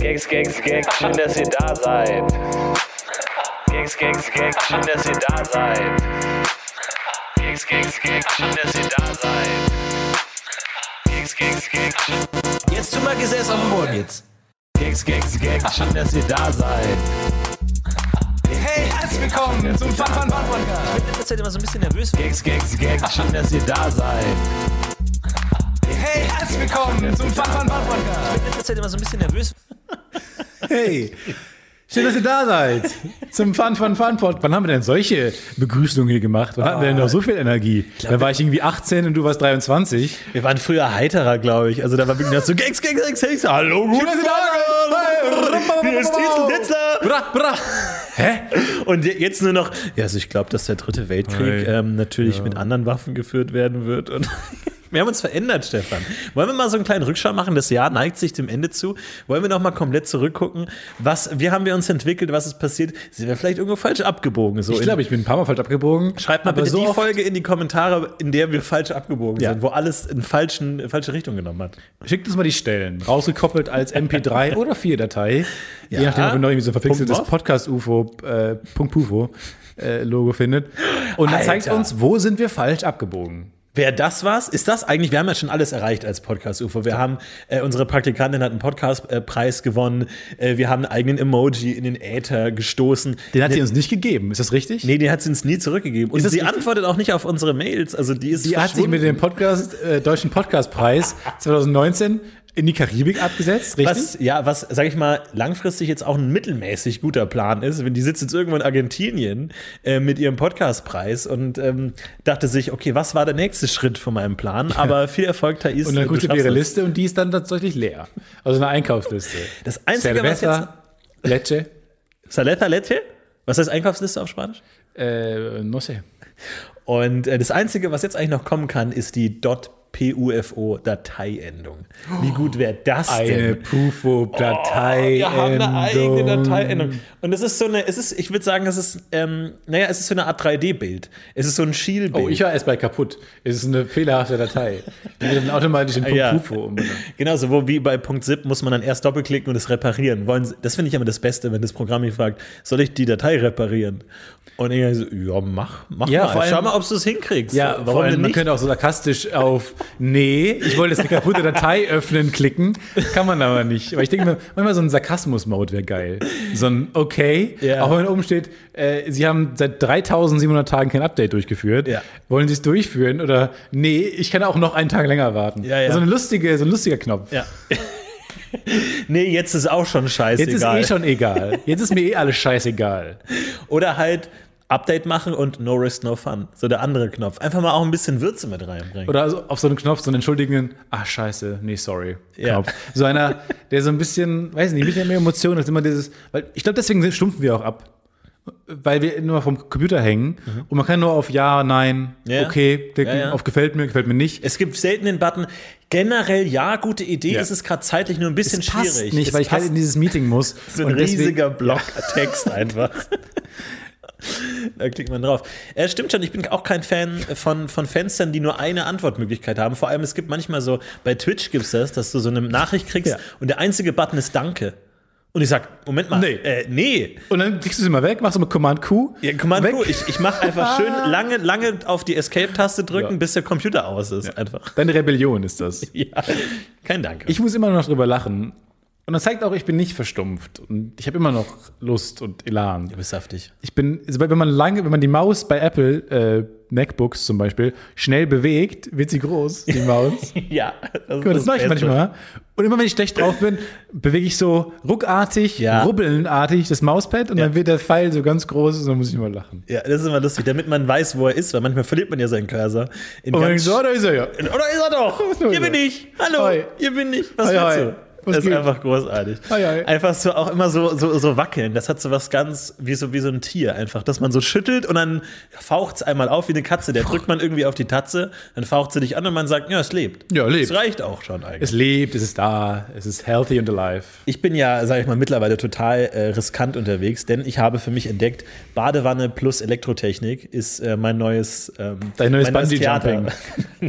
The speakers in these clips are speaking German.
Gags, Gags, Gags, schön, dass ihr da seid. Gags, Gags, Gags, schön, dass ihr da seid. Gags, Gags, Gags, schön, dass ihr da seid. Gags, Gags, Gags. Jetzt tu mal Gesäß auf den Boden jetzt. Gags, Gags, Gags, schön, dass ihr da seid. Hey, herzlich willkommen zum Fun-Fun-Fun-Podcast. Ich bin in letzter Zeit immer so ein bisschen nervös. Gags, Gags, Gags, schön, dass ihr da seid. Hey, herzlich willkommen zum Fun-Fun-Fun-Podcast. Ich bin in letzter Zeit immer so ein bisschen nervös. Hey, schön, dass ihr da seid zum Fun-Fun-Fun-Podcast. Wann haben wir denn solche Begrüßungen hier gemacht? Wann hatten wir denn noch so viel Energie? Da war ich irgendwie 18 und du warst 23. Wir waren früher heiterer, glaube ich. Also da war wirklich noch so Gags, Gags, Gags, Gags. Hallo, guten Morgen. Hier ist Titzler. Bra, bra. Hä? Und jetzt nur noch, ja, also ich glaube, dass der Dritte Weltkrieg natürlich mit anderen Waffen geführt werden wird. Und wir haben uns verändert, Stefan. Wollen wir mal so einen kleinen Rückschau machen? Das Jahr neigt sich dem Ende zu. Wollen wir noch mal komplett zurückgucken? Wie haben wir uns entwickelt? Was ist passiert? Sind wir vielleicht irgendwo falsch abgebogen? So, ich glaube, ich bin ein paar Mal falsch abgebogen. Schreibt mal bitte so die Folge in die Kommentare, in der wir falsch abgebogen sind, wo alles in falsche Richtung genommen hat. Schickt uns mal die Stellen. Rausgekoppelt als MP3 oder 4-Datei. Je nachdem, ob ihr noch irgendwie so ein verpixeltes Podcast-UFO-Logo findet. Und dann zeigt uns, wo sind wir falsch abgebogen. Wer das war's, ist das eigentlich, wir haben ja schon alles erreicht als Podcast-UFO. Wir haben, unsere Praktikantin hat einen Podcast-Preis gewonnen. Wir haben einen eigenen Emoji in den Äther gestoßen. Den hat sie uns nicht gegeben, ist das richtig? Nee, den hat sie uns nie zurückgegeben. Und sie antwortet auch nicht auf unsere Mails. Also die hat sich mit dem Deutschen Podcast-Preis 2019 in die Karibik abgesetzt, richtig? Was, sag ich mal, langfristig jetzt auch ein mittelmäßig guter Plan ist, wenn die sitzt jetzt irgendwo in Argentinien mit ihrem Podcastpreis und dachte sich, okay, was war der nächste Schritt von meinem Plan? Aber viel Erfolg, Thais. Und dann guckt sie ihre Liste und die ist dann tatsächlich leer. Also eine Einkaufsliste. Das Einzige, Cerveza, was jetzt... Leche. Saleta Leche? Was heißt Einkaufsliste auf Spanisch? No sé. Und das Einzige, was jetzt eigentlich noch kommen kann, ist die .pufo-Dateiendung. Wie gut wäre das denn? Eine Pufo-Dateiendung. Wir haben eine eigene Dateiendung. Und es ist so eine, ich würde sagen, es ist so eine Art 3D-Bild. Es ist so ein Schielbild. Oh, ich war erst bei kaputt. Es ist eine fehlerhafte Datei. Die wird dann automatisch in .pufo umbenannt. Genau, so wie bei .zip muss man dann erst doppelklicken und es reparieren. Das finde ich immer das Beste, wenn das Programm mich fragt, soll ich die Datei reparieren? Und ich so, ja, mach mal. Vor allem, schau mal, ob du es hinkriegst. Ja, vor allem, man könnte auch so sarkastisch auf nee, ich wollte jetzt eine kaputte Datei öffnen, klicken. Kann man aber nicht. Aber ich denke mir, manchmal so ein Sarkasmus-Mode wäre geil. So ein okay, auch wenn oben steht, sie haben seit 3.700 Tagen kein Update durchgeführt. Ja. Wollen sie es durchführen? Oder nee, ich kann auch noch einen Tag länger warten. Ja, ja. So ein lustiger Knopf. Ja. Nee, jetzt ist auch schon scheißegal. Jetzt ist schon egal. Jetzt ist mir alles scheißegal. Oder halt Update machen und No Risk, No Fun. So der andere Knopf. Einfach mal auch ein bisschen Würze mit reinbringen. Oder also auf so einen Knopf, so einen entschuldigenden, ach scheiße, nee, sorry, Knopf. Ja. So einer, der so ein bisschen, weiß nicht, ein bisschen mehr Emotionen als immer dieses, weil ich glaube, deswegen stumpfen wir auch ab. Weil wir nur vom Computer hängen und man kann nur auf Ja, Nein, Okay klicken, auf gefällt mir nicht. Es gibt selten den Button, generell ja, gute Idee, ist es gerade zeitlich nur ein bisschen schwierig. Es passt nicht, weil ich halt in dieses Meeting muss. So ein riesiger Block Text einfach. Da klickt man drauf. Stimmt schon, ich bin auch kein Fan von Fenstern, die nur eine Antwortmöglichkeit haben. Vor allem, es gibt manchmal so, bei Twitch gibt es das, dass du so eine Nachricht kriegst und der einzige Button ist Danke. Und ich sag, Moment mal, nee. Und dann klickst du sie mal weg, machst du mit Command-Q. Ja, Command-Q, ich mach einfach schön lange auf die Escape-Taste drücken, bis der Computer aus ist. Ja. Einfach. Deine Rebellion ist das. Ja, kein Danke. Ich muss immer noch drüber lachen. Und das zeigt auch, ich bin nicht verstumpft. Und ich habe immer noch Lust und Elan. Du bist saftig. Ich bin, wenn man die Maus bei Apple, MacBooks zum Beispiel, schnell bewegt, wird sie groß, die Maus. Ja. Das mache ich manchmal. Und immer wenn ich schlecht drauf bin, bewege ich so ruckartig, rubbelnartig das Mauspad und dann wird der Pfeil so ganz groß und dann muss ich immer lachen. Ja, das ist immer lustig, damit man weiß, wo er ist, weil manchmal verliert man ja seinen Cursor. Und dann so, da ist er ja. Oder ist er doch. Hier bin ich. Hallo. Hi. Hier bin ich. Was willst du? Das ist einfach großartig. Hi, hi. Einfach so auch immer so wackeln. Das hat so was ganz wie so ein Tier einfach, dass man so schüttelt und dann faucht es einmal auf wie eine Katze. Der drückt man irgendwie auf die Tatze, dann faucht sie dich an und man sagt, ja, es lebt. Ja, lebt. Es reicht auch schon eigentlich. Es lebt, es ist da, es ist healthy and alive. Ich bin ja, sag ich mal, mittlerweile total riskant unterwegs, denn ich habe für mich entdeckt, Badewanne plus Elektrotechnik ist mein neues Dein neues Bungee-Jumping.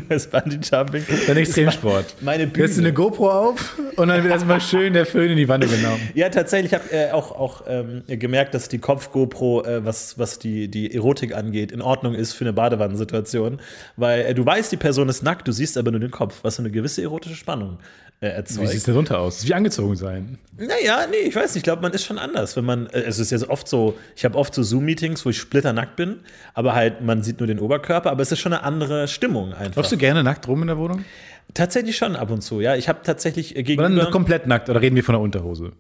Neues Bungee-Jumping. Dein Extremsport. Meine Bühne. Setzt du eine GoPro auf und dann erstmal schön der Föhn in die Wanne genommen. Ja, tatsächlich. Ich habe auch gemerkt, dass die Kopf-GoPro, was die Erotik angeht, in Ordnung ist für eine Badewannensituation. Weil du weißt, die Person ist nackt, du siehst aber nur den Kopf, was so eine gewisse erotische Spannung erzeugt. Wie sieht es denn runter aus? Wie angezogen sein? Naja, nee, ich weiß nicht. Ich glaube, man ist schon anders. Wenn man, es ist ja oft so, ich habe oft so Zoom-Meetings, wo ich splitternackt bin, aber halt, man sieht nur den Oberkörper, aber es ist schon eine andere Stimmung einfach. Läufst du gerne nackt rum in der Wohnung? Tatsächlich schon ab und zu, ja. Ich habe tatsächlich gegenüber... Aber dann komplett nackt, oder reden wir von einer Unterhose?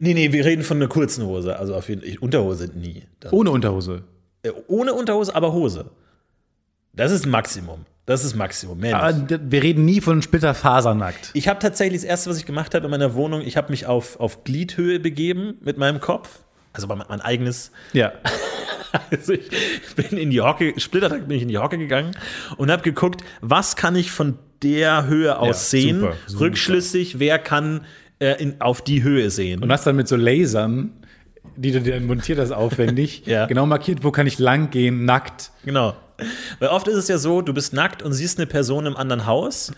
Nee, wir reden von einer kurzen Hose. Also auf jeden Fall, Unterhose nie. Das ohne Unterhose? Ohne Unterhose, aber Hose. Das ist ein Maximum. Das ist Maximum, Mensch. Aber wir reden nie von splitterfasernackt. Ich habe tatsächlich das Erste, was ich gemacht habe in meiner Wohnung, ich habe mich auf Gliedhöhe begeben mit meinem Kopf. Also mein eigenes... Ja. Also ich bin in die Hocke, splitternackt bin ich in die Hocke gegangen und habe geguckt, was kann ich von der Höhe aus sehen, super. Rückschlüssig, wer kann auf die Höhe sehen. Und hast dann mit so Lasern, die du dir montiert hast, aufwendig, genau markiert, wo kann ich lang gehen, nackt. Genau. Weil oft ist es ja so, du bist nackt und siehst eine Person im anderen Haus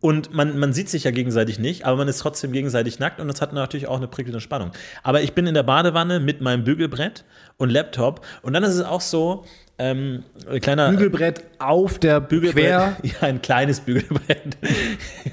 und man sieht sich ja gegenseitig nicht, aber man ist trotzdem gegenseitig nackt und das hat natürlich auch eine prickelnde Spannung. Aber ich bin in der Badewanne mit meinem Bügelbrett und Laptop und dann ist es auch so, Bügelbrett auf der Quer. Ja, ein kleines Bügelbrett.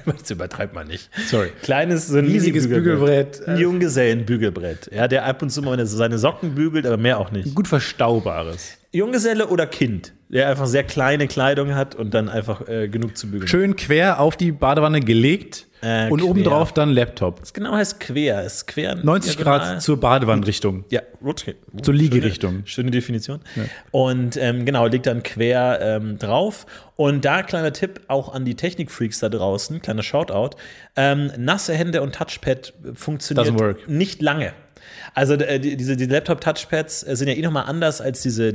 Das übertreibt man nicht. Sorry. Kleines, so ein riesiges Bügelbrett. Ein Junggesellenbügelbrett. Ja, der ab und zu mal seine Socken bügelt, aber mehr auch nicht. Gut verstaubares. Junggeselle oder Kind, der einfach sehr kleine Kleidung hat und dann einfach genug zu bügeln. Schön quer auf die Badewanne gelegt und quer. Obendrauf dann Laptop. Das genau heißt quer. Ist quer 90 Grad genau. Zur Badewannenrichtung. Ja, okay. Zur Liegerichtung. Schöne Definition. Ja. Und genau, liegt dann quer drauf. Und da kleiner Tipp auch an die Technikfreaks da draußen, kleiner Shoutout. Nasse Hände und Touchpad funktioniert nicht lange. Also die Laptop-Touchpads sind ja eh nochmal anders als diese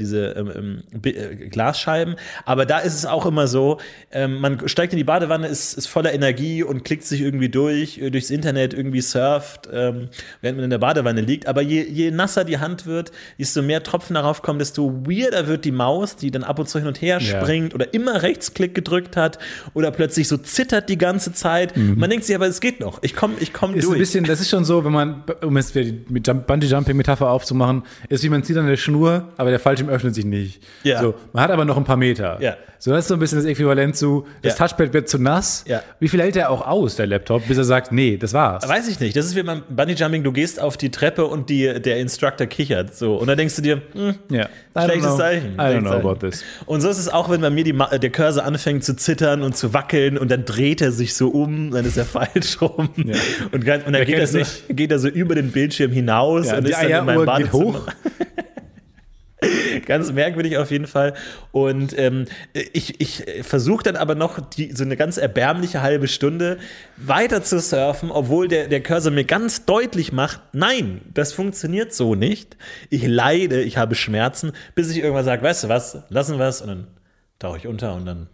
Glasscheiben, aber da ist es auch immer so, man steigt in die Badewanne, ist voller Energie und klickt sich irgendwie durchs Internet, irgendwie surft, während man in der Badewanne liegt, aber je nasser die Hand wird, desto mehr Tropfen darauf kommen, desto weirder wird die Maus, die dann ab und zu hin und her springt oder immer Rechtsklick gedrückt hat oder plötzlich so zittert die ganze Zeit. Mhm. Man denkt sich, aber es geht noch, ich komme durch. Ein bisschen, das ist schon so, wenn man, um jetzt wieder mit Bungee-Jumping-Metapher aufzumachen, ist wie man zieht an der Schnur, aber der Fallschirm öffnet sich nicht. Ja. So, man hat aber noch ein paar Meter. Ja. So, das ist so ein bisschen das Äquivalent zu, das Touchpad wird zu nass. Ja. Wie viel hält der auch aus, der Laptop, bis er sagt, nee, das war's? Weiß ich nicht. Das ist wie beim Bungee-Jumping, du gehst auf die Treppe und der Instructor kichert. So. Und dann denkst du dir, schlechtes Zeichen. I don't know about this. Und so ist es auch, wenn bei mir der Cursor anfängt zu zittern und zu wackeln und dann dreht er sich so um, dann ist er falsch rum. Ja. Und dann geht er so über den Bildschirm hinaus und ist dann in meinem Badezimmer. Geht hoch. Ganz merkwürdig auf jeden Fall. Und ich versuche dann aber noch so eine ganz erbärmliche halbe Stunde weiter zu surfen, obwohl der Cursor mir ganz deutlich macht, nein, das funktioniert so nicht. Ich leide, ich habe Schmerzen, bis ich irgendwann sage, weißt du was, lassen wir es. Und dann tauche ich unter und dann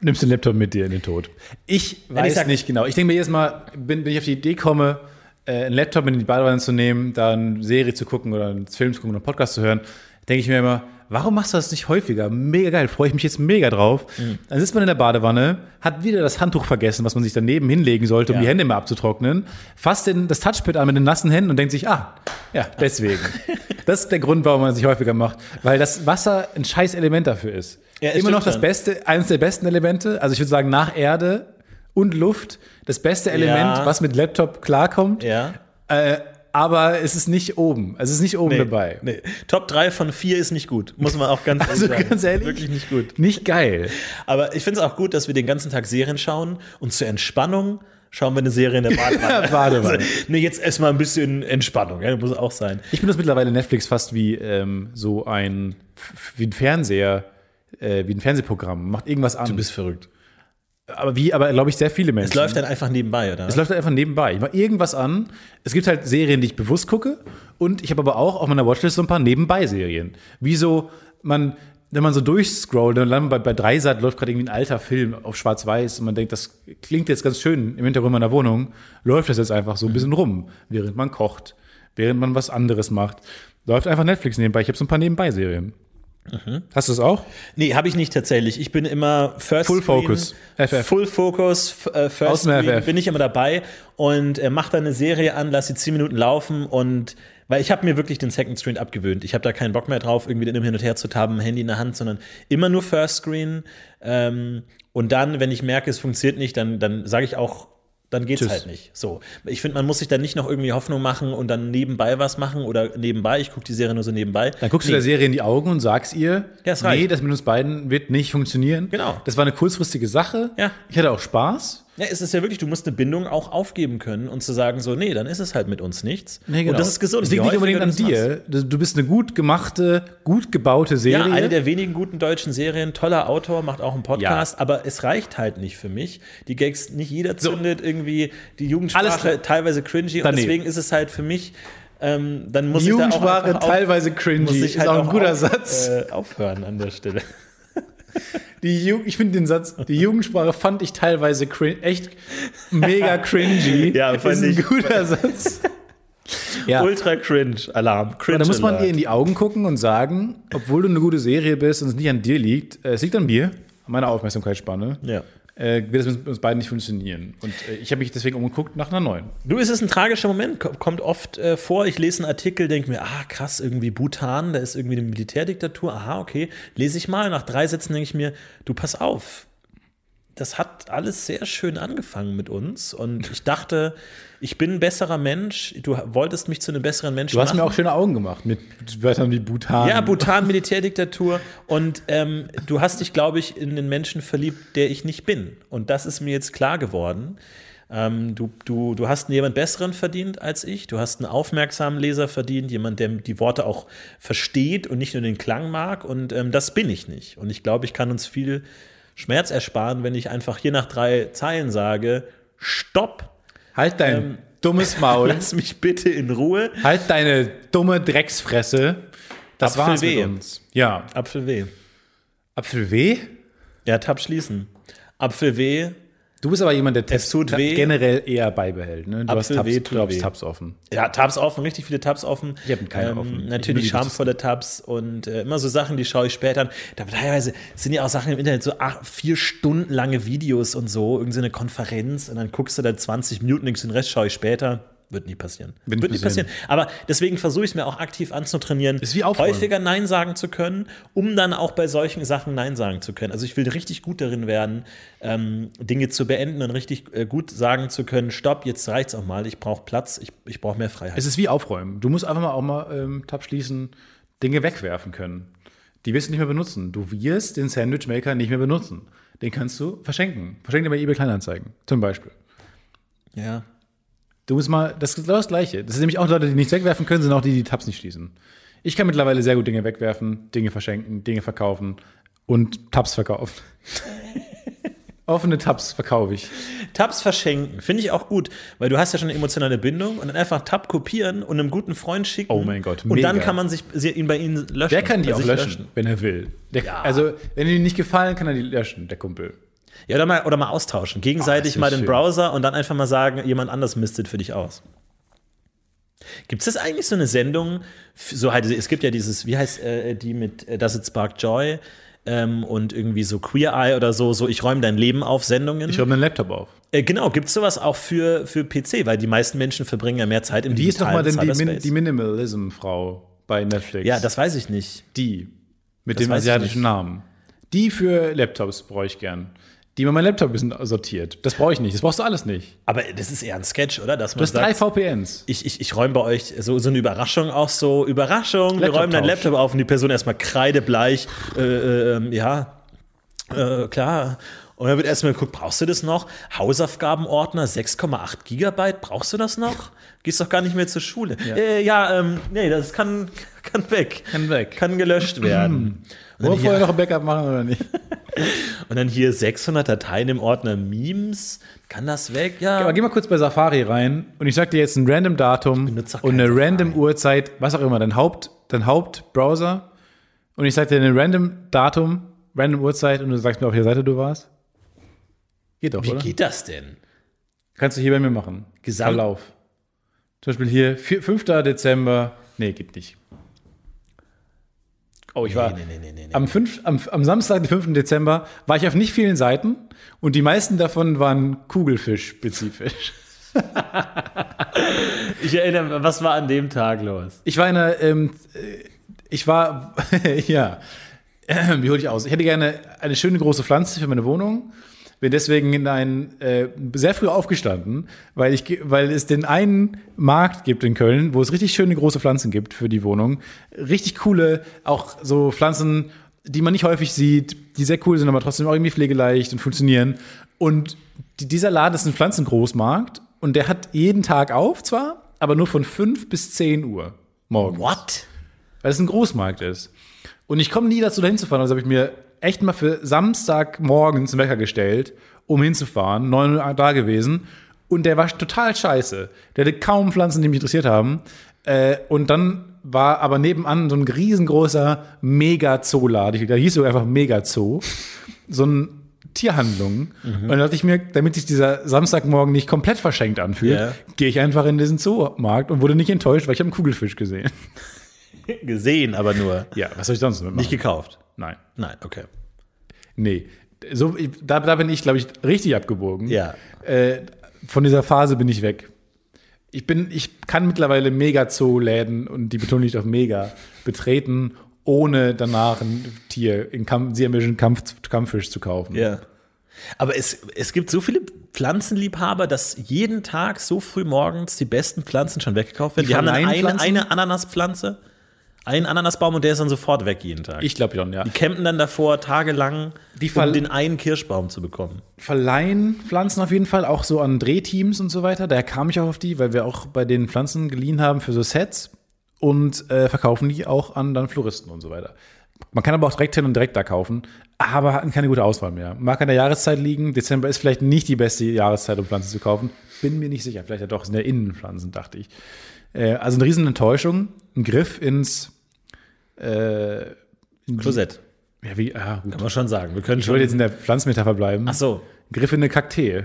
nimmst du den Laptop mit dir in den Tod. Ich weiß nicht genau. Ich denke mir jedes Mal, wenn ich auf die Idee komme, einen Laptop in die Badewanne zu nehmen, da eine Serie zu gucken oder einen Film zu gucken oder einen Podcast zu hören, denke ich mir immer, warum machst du das nicht häufiger? Mega geil, freue ich mich jetzt mega drauf. Mhm. Dann sitzt man in der Badewanne, hat wieder das Handtuch vergessen, was man sich daneben hinlegen sollte, um die Hände immer abzutrocknen, fasst das Touchpad an mit den nassen Händen und denkt sich, deswegen. Das ist der Grund, warum man es nicht häufiger macht, weil das Wasser ein scheiß Element dafür ist. Ja, immer noch das Beste, eines der besten Elemente, also ich würde sagen nach Erde und Luft, das beste Element, was mit Laptop klarkommt. Ja. Aber es ist nicht oben. Es ist nicht oben dabei. Nee. Top 3 von 4 ist nicht gut. Muss man auch ganz ehrlich sagen. Also ganz ehrlich? Wirklich nicht gut. Nicht geil. Aber ich finde es auch gut, dass wir den ganzen Tag Serien schauen und zur Entspannung schauen wir eine Serie in der Badewanne. Badewanne. Also, jetzt erstmal ein bisschen Entspannung. Ja, muss auch sein. Ich benutze mittlerweile Netflix fast wie wie ein Fernseher, wie ein Fernsehprogramm. Macht irgendwas an. Du bist verrückt. Aber glaube ich, sehr viele Menschen. Es läuft dann einfach nebenbei, oder? Es läuft dann einfach nebenbei. Ich mache irgendwas an. Es gibt halt Serien, die ich bewusst gucke. Und ich habe aber auch auf meiner Watchlist so ein paar Nebenbei-Serien. Wieso man, wenn man so durchscrollt, dann landet man bei Dreisat, läuft gerade irgendwie ein alter Film auf Schwarz-Weiß. Und man denkt, das klingt jetzt ganz schön im Hintergrund meiner Wohnung. Läuft das jetzt einfach so ein bisschen rum, während man kocht, während man was anderes macht. Läuft einfach Netflix nebenbei. Ich habe so ein paar Nebenbei-Serien. Mhm. Hast du es auch? Nee, habe ich nicht tatsächlich. Ich bin immer First Full Screen, Focus. FF. Full Focus, First aus dem Screen, FF. Bin ich immer dabei und mache da eine Serie an, lasse die 10 Minuten laufen und weil ich habe mir wirklich den Second Screen abgewöhnt. Ich habe da keinen Bock mehr drauf, irgendwie hin und her zu tappen, Handy in der Hand, sondern immer nur First Screen. Und dann, wenn ich merke, es funktioniert nicht, dann sage ich auch, dann geht's Tschüss. Halt nicht. So. Ich finde, man muss sich dann nicht noch irgendwie Hoffnung machen und dann nebenbei was machen oder nebenbei, ich gucke die Serie nur so nebenbei. Dann guckst du der Serie in die Augen und sagst ihr, ja, nee, das mit uns beiden wird nicht funktionieren. Genau. Das war eine kurzfristige Sache. Ja. Ich hatte auch Spaß. Ja, es ist ja wirklich, du musst eine Bindung auch aufgeben können und zu sagen so, nee, dann ist es halt mit uns nichts. Nee, genau. Und das ist gesund. Das liegt nicht unbedingt an dir. Du bist eine gut gemachte, gut gebaute Serie. Ja, eine der wenigen guten deutschen Serien. Toller Autor, macht auch einen Podcast. Ja. Aber es reicht halt nicht für mich. Die Gags, nicht jeder zündet irgendwie. Die Jugendsprache teilweise cringy. Daneben. Und deswegen ist es halt für mich, dann muss Jugendsprache ich da auch teilweise cringy. Muss ich halt ist auch ein guter Satz. Aufhören an der Stelle. Ich finde den Satz, die Jugendsprache fand ich teilweise echt mega cringy. Ja, fand ich. Ist ein guter Satz. Ja. Ultra cringe, Alarm. Cringe. Da muss man dir in die Augen gucken und sagen, obwohl du eine gute Serie bist und es nicht an dir liegt, es liegt an mir, an meiner Aufmerksamkeitsspanne. Ja. Wird das mit uns beiden nicht funktionieren. Und ich habe mich deswegen umgeguckt nach einer neuen. Du, es ist ein tragischer Moment, kommt oft vor. Ich lese einen Artikel, denke mir, krass, irgendwie Bhutan, da ist irgendwie eine Militärdiktatur. Aha, okay, lese ich mal. Nach 3 Sätzen denke ich mir, du, pass auf. Das hat alles sehr schön angefangen mit uns. Und ich dachte, ich bin ein besserer Mensch. Du wolltest mich zu einem besseren Menschen machen. Du hast mir auch schöne Augen gemacht mit Wörtern wie Bhutan. Ja, Bhutan, Militärdiktatur. Und du hast dich, glaube ich, in den Menschen verliebt, der ich nicht bin. Und das ist mir jetzt klar geworden. Du hast jemand Besseren verdient als ich. Du hast einen aufmerksamen Leser verdient. Jemand, der die Worte auch versteht und nicht nur den Klang mag. Und das bin ich nicht. Und ich glaube, ich kann uns viel Schmerz ersparen, wenn ich einfach hier nach 3 Zeilen sage, stopp. Halt dein dummes Maul. Lass mich bitte in Ruhe. Halt deine dumme Drecksfresse. Das war's mit uns. Ja. Apfel-W. Apfel-W? Ja, Tab schließen. Apfel-W. Du bist aber jemand, der Tabs generell eher beibehält. Ne? Du hast Tabs offen. Ja, Tabs offen, richtig viele Tabs offen. Ich habe keine offen. Natürlich schamvolle Tabs und immer so Sachen, die schaue ich später an. Da teilweise sind ja auch Sachen im Internet, so 4 Stunden lange Videos und so, irgendwie so eine Konferenz und dann guckst du da 20 Minuten, denkst den Rest schaue ich später. Wird nie passieren. Wird nie passieren. Aber deswegen versuche ich es mir auch aktiv anzutrainieren, ist wie häufiger Nein sagen zu können, um dann auch bei solchen Sachen Nein sagen zu können. Also ich will richtig gut darin werden, Dinge zu beenden und richtig gut sagen zu können, stopp, jetzt reicht's auch mal, ich brauche Platz, ich brauche mehr Freiheit. Es ist wie Aufräumen. Du musst einfach mal auch mal Tab schließen, Dinge wegwerfen können. Die wirst du nicht mehr benutzen. Du wirst den Sandwichmaker nicht mehr benutzen. Den kannst du verschenken. Verschenken bei eBay Kleinanzeigen, zum Beispiel. Ja. Du musst mal, das ist das Gleiche. Das sind nämlich auch Leute, die nichts wegwerfen können, sind auch die, die Tabs nicht schließen. Ich kann mittlerweile sehr gut Dinge wegwerfen, Dinge verschenken, Dinge verkaufen und Tabs verkaufen. Offene Tabs verkaufe ich. Tabs verschenken, finde ich auch gut, weil du hast ja schon eine emotionale Bindung und dann einfach Tab kopieren und einem guten Freund schicken. Oh mein Gott, mega. Und dann kann man ihn bei ihnen löschen. Der kann die auch löschen, wenn er will. Ja. Also, wenn die nicht gefallen, kann er die löschen, der Kumpel. Ja, oder mal austauschen. Gegenseitig mal den schön. Browser und dann einfach mal sagen, jemand anders mistet für dich aus. Gibt es das eigentlich so eine Sendung? So halt, es gibt ja dieses, wie heißt die mit Does It Spark Joy? Und irgendwie so Queer Eye oder so ich räume dein Leben auf Sendungen. Ich räume meinen Laptop auf. Genau, gibt es sowas auch für PC? Weil die meisten Menschen verbringen ja mehr Zeit im digitalen Cyberspace. Wie ist doch mal denn die Minimalism-Frau bei Netflix? Ja, das weiß ich nicht. Die, mit dem asiatischen Namen. Die für Laptops brauche ich gern. Die haben mein Laptop ein bisschen sortiert. Das brauche ich nicht. Das brauchst du alles nicht. Aber das ist eher ein Sketch, oder? Dass man du hast sagt, 3 VPNs. Ich räume bei euch so eine Überraschung auch so. Überraschung, wir räumen deinen Laptop auf und die Person erstmal kreidebleich. Klar. Und dann wird erstmal geguckt, brauchst du das noch? Hausaufgabenordner, 6,8 Gigabyte, brauchst du das noch? Gehst doch gar nicht mehr zur Schule. Ja, nee, das kann weg. Kann weg. Kann gelöscht werden. Wollen wir vorher noch ein Backup machen oder nicht? Und dann hier 600 Dateien im Ordner Memes. Kann das weg? Ja. Aber geh mal kurz bei Safari rein und ich sag dir jetzt ein random Datum und eine random Uhrzeit, was auch immer, dein Hauptbrowser. Und ich sag dir ein random Datum, random Uhrzeit und du sagst mir, auf welcher Seite du warst. Geht doch, oder? Wie geht das denn? Kannst du hier bei mir machen. Verlauf. Zum Beispiel hier 5. Dezember. Nee, geht nicht. Oh, ich war am Samstag, den 5. Dezember, war ich auf nicht vielen Seiten und die meisten davon waren Kugelfisch-spezifisch. Ich erinnere mich, was war an dem Tag los? Ich war in einer, ja, wie hole ich aus? Ich hätte gerne eine schöne große Pflanze für meine Wohnung. Bin deswegen in einen sehr früh aufgestanden, weil es den einen Markt gibt in Köln, wo es richtig schöne große Pflanzen gibt für die Wohnung. Richtig coole, auch so Pflanzen, die man nicht häufig sieht, die sehr cool sind, aber trotzdem auch irgendwie pflegeleicht und funktionieren. Und dieser Laden ist ein Pflanzengroßmarkt und der hat jeden Tag auf zwar, aber nur von 5 bis 10 Uhr morgens. What? Weil es ein Großmarkt ist. Und ich komme nie dazu, da hinzufahren, also habe ich mir echt mal für Samstagmorgen zum Wecker gestellt, um hinzufahren, 9 Uhr da gewesen. Und der war total scheiße. Der hatte kaum Pflanzen, die mich interessiert haben. Und dann war aber nebenan so ein riesengroßer Mega-Zoo-Laden. Da hieß sogar einfach Mega-Zoo. So eine Tierhandlung. Mhm. Und da dachte ich mir, damit sich dieser Samstagmorgen nicht komplett verschenkt anfühlt, gehe ich einfach in diesen Zoomarkt und wurde nicht enttäuscht, weil ich habe einen Kugelfisch gesehen. Gesehen, aber nur. Ja, was soll ich sonst mitmachen? Nicht gekauft. Nein. Nein, okay. Nee, so, da bin ich, glaube ich, richtig abgebogen. Ja. Von dieser Phase bin ich weg. Ich kann mittlerweile Mega-Zoo-Läden, und die betone ich auf Mega, betreten, ohne danach ein Tier, einen siamischen Kampffisch zu kaufen. Ja. Aber es gibt so viele Pflanzenliebhaber, dass jeden Tag so früh morgens die besten Pflanzen schon weggekauft werden. Die haben dann eine Ananaspflanze. Ein Ananasbaum und der ist dann sofort weg jeden Tag. Ich glaube schon, ja. Die campen dann davor tagelang, um den einen Kirschbaum zu bekommen. Verleihen Pflanzen auf jeden Fall, auch so an Drehteams und so weiter. Daher kam ich auch auf die, weil wir auch bei den Pflanzen geliehen haben für so Sets und verkaufen die auch an dann Floristen und so weiter. Man kann aber auch direkt hin und direkt da kaufen, aber hatten keine gute Auswahl mehr. Mag an der Jahreszeit liegen, Dezember ist vielleicht nicht die beste Jahreszeit, um Pflanzen zu kaufen. Bin mir nicht sicher, vielleicht ja doch, sind ja Innenpflanzen, dachte ich. Also eine riesen Enttäuschung, ein Griff ins Klosett. Ja, gut. Kann man schon sagen. Ich wollte jetzt in der Pflanzmetapher bleiben. Ach so. Griff in eine Kaktee.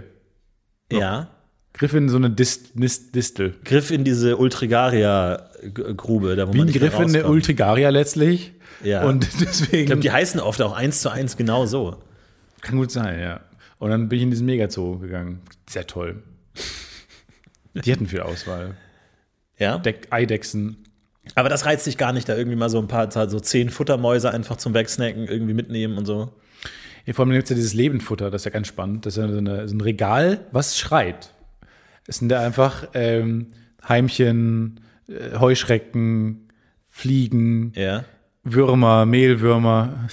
So. Ja. Griff in so eine Distel. Griff in diese Ultrigaria-Grube. Da, wo man nicht mehr rauskommt. Griff in eine Ultrigaria letztlich. Ja. Und deswegen. Ich glaube, die heißen oft auch 1:1 genau so. Kann gut sein, ja. Und dann bin ich in diesen Megazoo gegangen. Sehr toll. Die hatten viel Auswahl. Ja. Eidechsen. Aber das reizt dich gar nicht, da irgendwie mal so ein paar, so 10 Futtermäuse einfach zum Wegsnacken irgendwie mitnehmen und so? Ja, vor allem gibt es ja dieses Lebendfutter, das ist ja ganz spannend. Das ist ja so ein Regal, was schreit. Es sind da einfach Heimchen, Heuschrecken, Fliegen, Würmer, Mehlwürmer.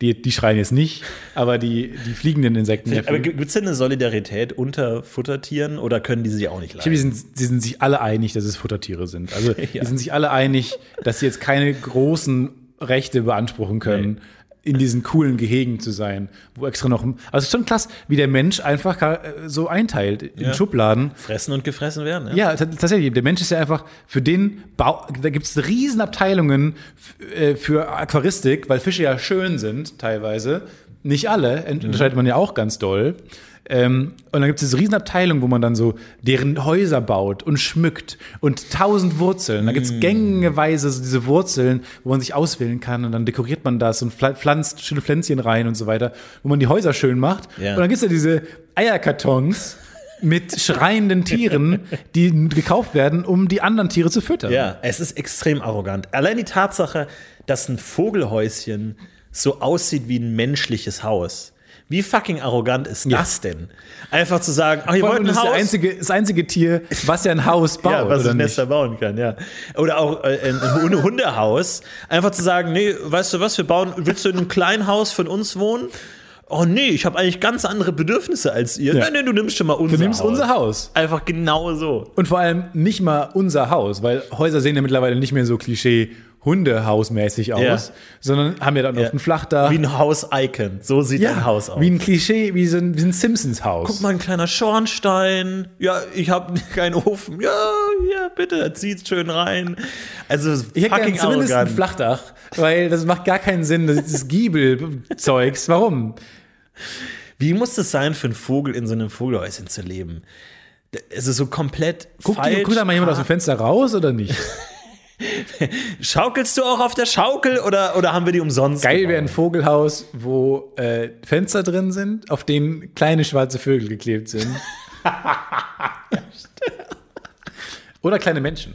Die schreien jetzt nicht, aber die fliegenden Insekten. Aber gibt es denn eine Solidarität unter Futtertieren oder können die sich auch nicht leiden? Ich glaube, die sind sich alle einig, dass es Futtertiere sind. Also die sind sich alle einig, dass sie jetzt keine großen Rechte beanspruchen können, in diesen coolen Gehegen zu sein, wo extra noch. Also es ist schon krass, wie der Mensch einfach so einteilt in Schubladen. Fressen und gefressen werden. Ja, tatsächlich. Der Mensch ist ja einfach für den Bau. Da gibt es Riesenabteilungen für Aquaristik, weil Fische ja schön sind teilweise. Nicht alle, unterscheidet man ja auch ganz doll. Und dann gibt es diese Riesenabteilung, wo man dann so deren Häuser baut und schmückt und 1000 Wurzeln. Da gibt es gängeweise so diese Wurzeln, wo man sich auswählen kann und dann dekoriert man das und pflanzt schöne Pflänzchen rein und so weiter, wo man die Häuser schön macht. Ja. Und dann gibt es ja diese Eierkartons mit schreienden Tieren, die gekauft werden, um die anderen Tiere zu füttern. Ja, es ist extrem arrogant. Allein die Tatsache, dass ein Vogelhäuschen so aussieht wie ein menschliches Haus. Wie fucking arrogant ist das denn? Einfach zu sagen, ach, ihr wollt ein Haus. Das einzige Tier, was ja ein Haus baut. Ja, was ein Nester bauen kann, ja. Oder auch ein Hundehaus. Einfach zu sagen, nee, weißt du was, wir bauen, willst du in einem kleinen Haus von uns wohnen? Oh nee, ich habe eigentlich ganz andere Bedürfnisse als ihr. Ja. Nein, du nimmst schon mal unser Haus. Du nimmst unser Haus. Einfach genau so. Und vor allem nicht mal unser Haus, weil Häuser sehen ja mittlerweile nicht mehr so Klischee hundehausmäßig aus, sondern haben ja dann oft ein Flachdach. Wie ein Haus-Icon. So sieht ein Haus aus. Wie ein Klischee, wie ein Simpsons-Haus. Guck mal, ein kleiner Schornstein. Ja, ich habe keinen Ofen. Ja, ja, bitte, zieht schön rein. Also ich fucking hätte zumindest ein Flachdach, weil das macht gar keinen Sinn, das Giebel-Zeugs. Warum? Wie muss das sein, für einen Vogel in so einem Vogelhäuschen zu leben? Es ist so komplett falsch. Guckt da mal jemand aus dem Fenster raus oder nicht? Schaukelst du auch auf der Schaukel oder haben wir die umsonst? Geil wäre ein Vogelhaus, wo Fenster drin sind, auf denen kleine schwarze Vögel geklebt sind. Oder kleine Menschen.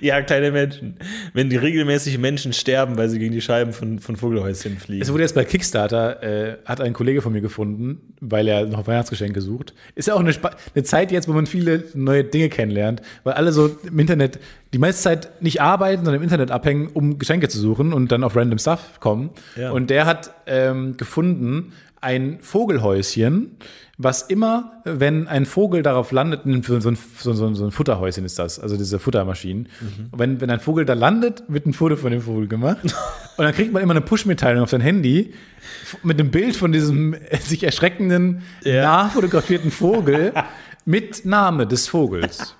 Ja, kleine Menschen. Wenn die regelmäßig Menschen sterben, weil sie gegen die Scheiben von Vogelhäuschen fliegen. Es wurde jetzt bei Kickstarter, hat ein Kollege von mir gefunden, weil er noch Weihnachtsgeschenke sucht. Ist ja auch eine Zeit jetzt, wo man viele neue Dinge kennenlernt, weil alle so im Internet die meiste Zeit nicht arbeiten, sondern im Internet abhängen, um Geschenke zu suchen und dann auf random Stuff kommen. Ja. Und der hat gefunden ein Vogelhäuschen, was immer, wenn ein Vogel darauf landet, so ein Futterhäuschen ist das, also diese Futtermaschinen. Mhm. Und wenn ein Vogel da landet, wird ein Foto von dem Vogel gemacht. Und dann kriegt man immer eine Push-Mitteilung auf sein Handy mit einem Bild von diesem sich erschreckenden, nachfotografierten Vogel mit Name des Vogels.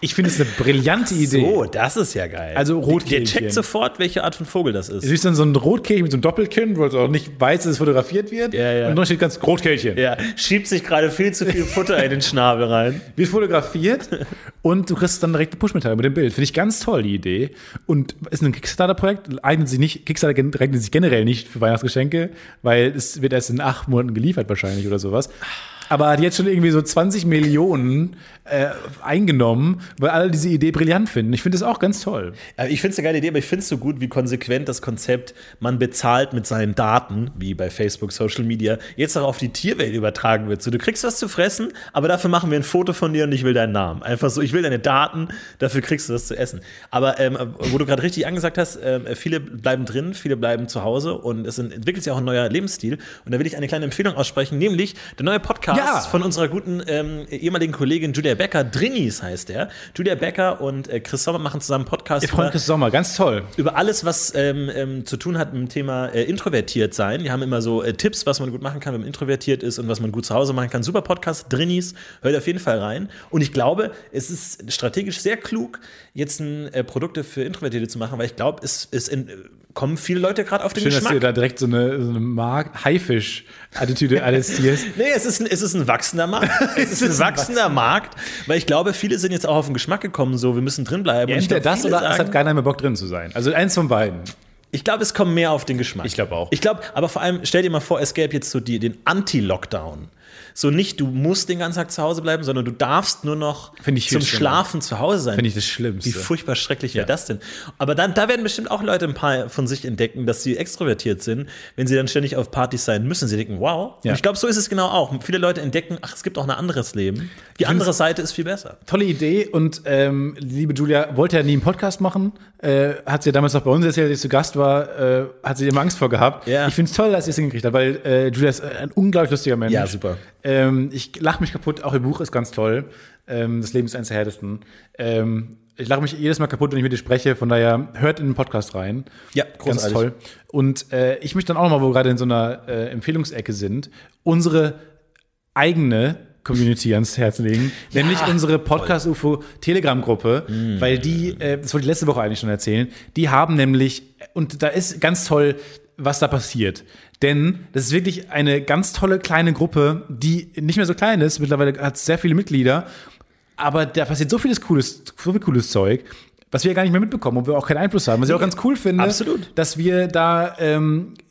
Ich finde es eine brillante Idee. So, das ist ja geil. Also Rotkehlchen. Der checkt sofort, welche Art von Vogel das ist. Es ist dann so ein Rotkehlchen mit so einem Doppelkinn, weil es auch nicht weiß, dass es fotografiert wird. Ja, ja. Und dann steht ganz Rotkehlchen. Ja, schiebt sich gerade viel zu viel Futter in den Schnabel rein. Wird fotografiert und du kriegst dann direkt eine Push-Mitteilung mit dem Bild. Finde ich ganz toll, die Idee. Und ist ein Kickstarter-Projekt. Kickstarter eignet sich generell nicht für Weihnachtsgeschenke, weil es wird erst in 8 Monaten geliefert wahrscheinlich oder sowas. Aber hat jetzt schon irgendwie so 20 Millionen eingenommen, weil alle diese Idee brillant finden. Ich finde das auch ganz toll. Ich finde es eine geile Idee, aber ich finde es so gut, wie konsequent das Konzept, man bezahlt mit seinen Daten, wie bei Facebook, Social Media, jetzt auch auf die Tierwelt übertragen wird. So, du kriegst was zu fressen, aber dafür machen wir ein Foto von dir und ich will deinen Namen. Einfach so, ich will deine Daten, dafür kriegst du was zu essen. Aber wo du gerade richtig angesagt hast, viele bleiben drin, viele bleiben zu Hause und es entwickelt sich auch ein neuer Lebensstil. Und da will ich eine kleine Empfehlung aussprechen, nämlich der neue Podcast von unserer guten ehemaligen Kollegin Julia Becker, Drinnies heißt der. Julia Becker und Chris Sommer machen zusammen einen Podcast. Ihr Freund Chris Sommer, ganz toll. Über alles, was zu tun hat mit dem Thema introvertiert sein. Die haben immer so Tipps, was man gut machen kann, wenn man introvertiert ist und was man gut zu Hause machen kann. Super Podcast, Drinnies, hört auf jeden Fall rein. Und ich glaube, es ist strategisch sehr klug, jetzt Produkte für Introvertierte zu machen, weil ich glaube, kommen viele Leute gerade auf den Geschmack. Schön, dass du da direkt so eine Haifisch-Attitüde adressierst. Nee, es ist ein wachsender Markt. Es ist ein wachsender Markt, weil ich glaube, viele sind jetzt auch auf den Geschmack gekommen, so wir müssen drinbleiben. Ja, entweder das oder es hat keiner mehr Bock drin zu sein. Also eins von beiden. Ich glaube, es kommen mehr auf den Geschmack. Ich glaube auch. Ich glaube, aber vor allem, stell dir mal vor, es gäbe jetzt so den Anti-Lockdown. So nicht, du musst den ganzen Tag zu Hause bleiben, sondern du darfst nur noch zum Schlafen zu Hause sein. Finde ich das Schlimmste. Wie furchtbar schrecklich wäre das denn? Aber dann, da werden bestimmt auch Leute ein paar von sich entdecken, dass sie extrovertiert sind. Wenn sie dann ständig auf Partys sein müssen, sie denken, wow. Ja. Und ich glaube, so ist es genau auch. Viele Leute entdecken, ach, es gibt auch ein anderes Leben. Die andere Seite ist viel besser. Tolle Idee und liebe Julia wollte ja nie einen Podcast machen. Hat sie ja damals noch bei uns erzählt, als sie zu Gast war, hat sie immer Angst vor gehabt. Ja. Ich finde es toll, dass sie es hingekriegt hat, weil Julia ist ein unglaublich lustiger Mensch. Ja, super. Ich lache mich kaputt, auch ihr Buch ist ganz toll. Das Leben ist eines der härtesten. Ich lache mich jedes Mal kaputt, wenn ich mit dir spreche. Von daher, hört in den Podcast rein. Ja, großartig. Ganz toll. Und ich möchte dann auch nochmal, wo wir gerade in so einer Empfehlungsecke sind, unsere eigene Community ans Herz legen, nämlich unsere Podcast-UFO-Telegram-Gruppe, weil die, das wollte ich letzte Woche eigentlich schon erzählen, die haben nämlich, und da ist ganz toll, was da passiert. Denn das ist wirklich eine ganz tolle kleine Gruppe, die nicht mehr so klein ist. Mittlerweile hat es sehr viele Mitglieder. Aber da passiert so viel cooles Zeug, was wir gar nicht mehr mitbekommen, und wir auch keinen Einfluss haben. Was ich auch ganz cool finde, dass wir da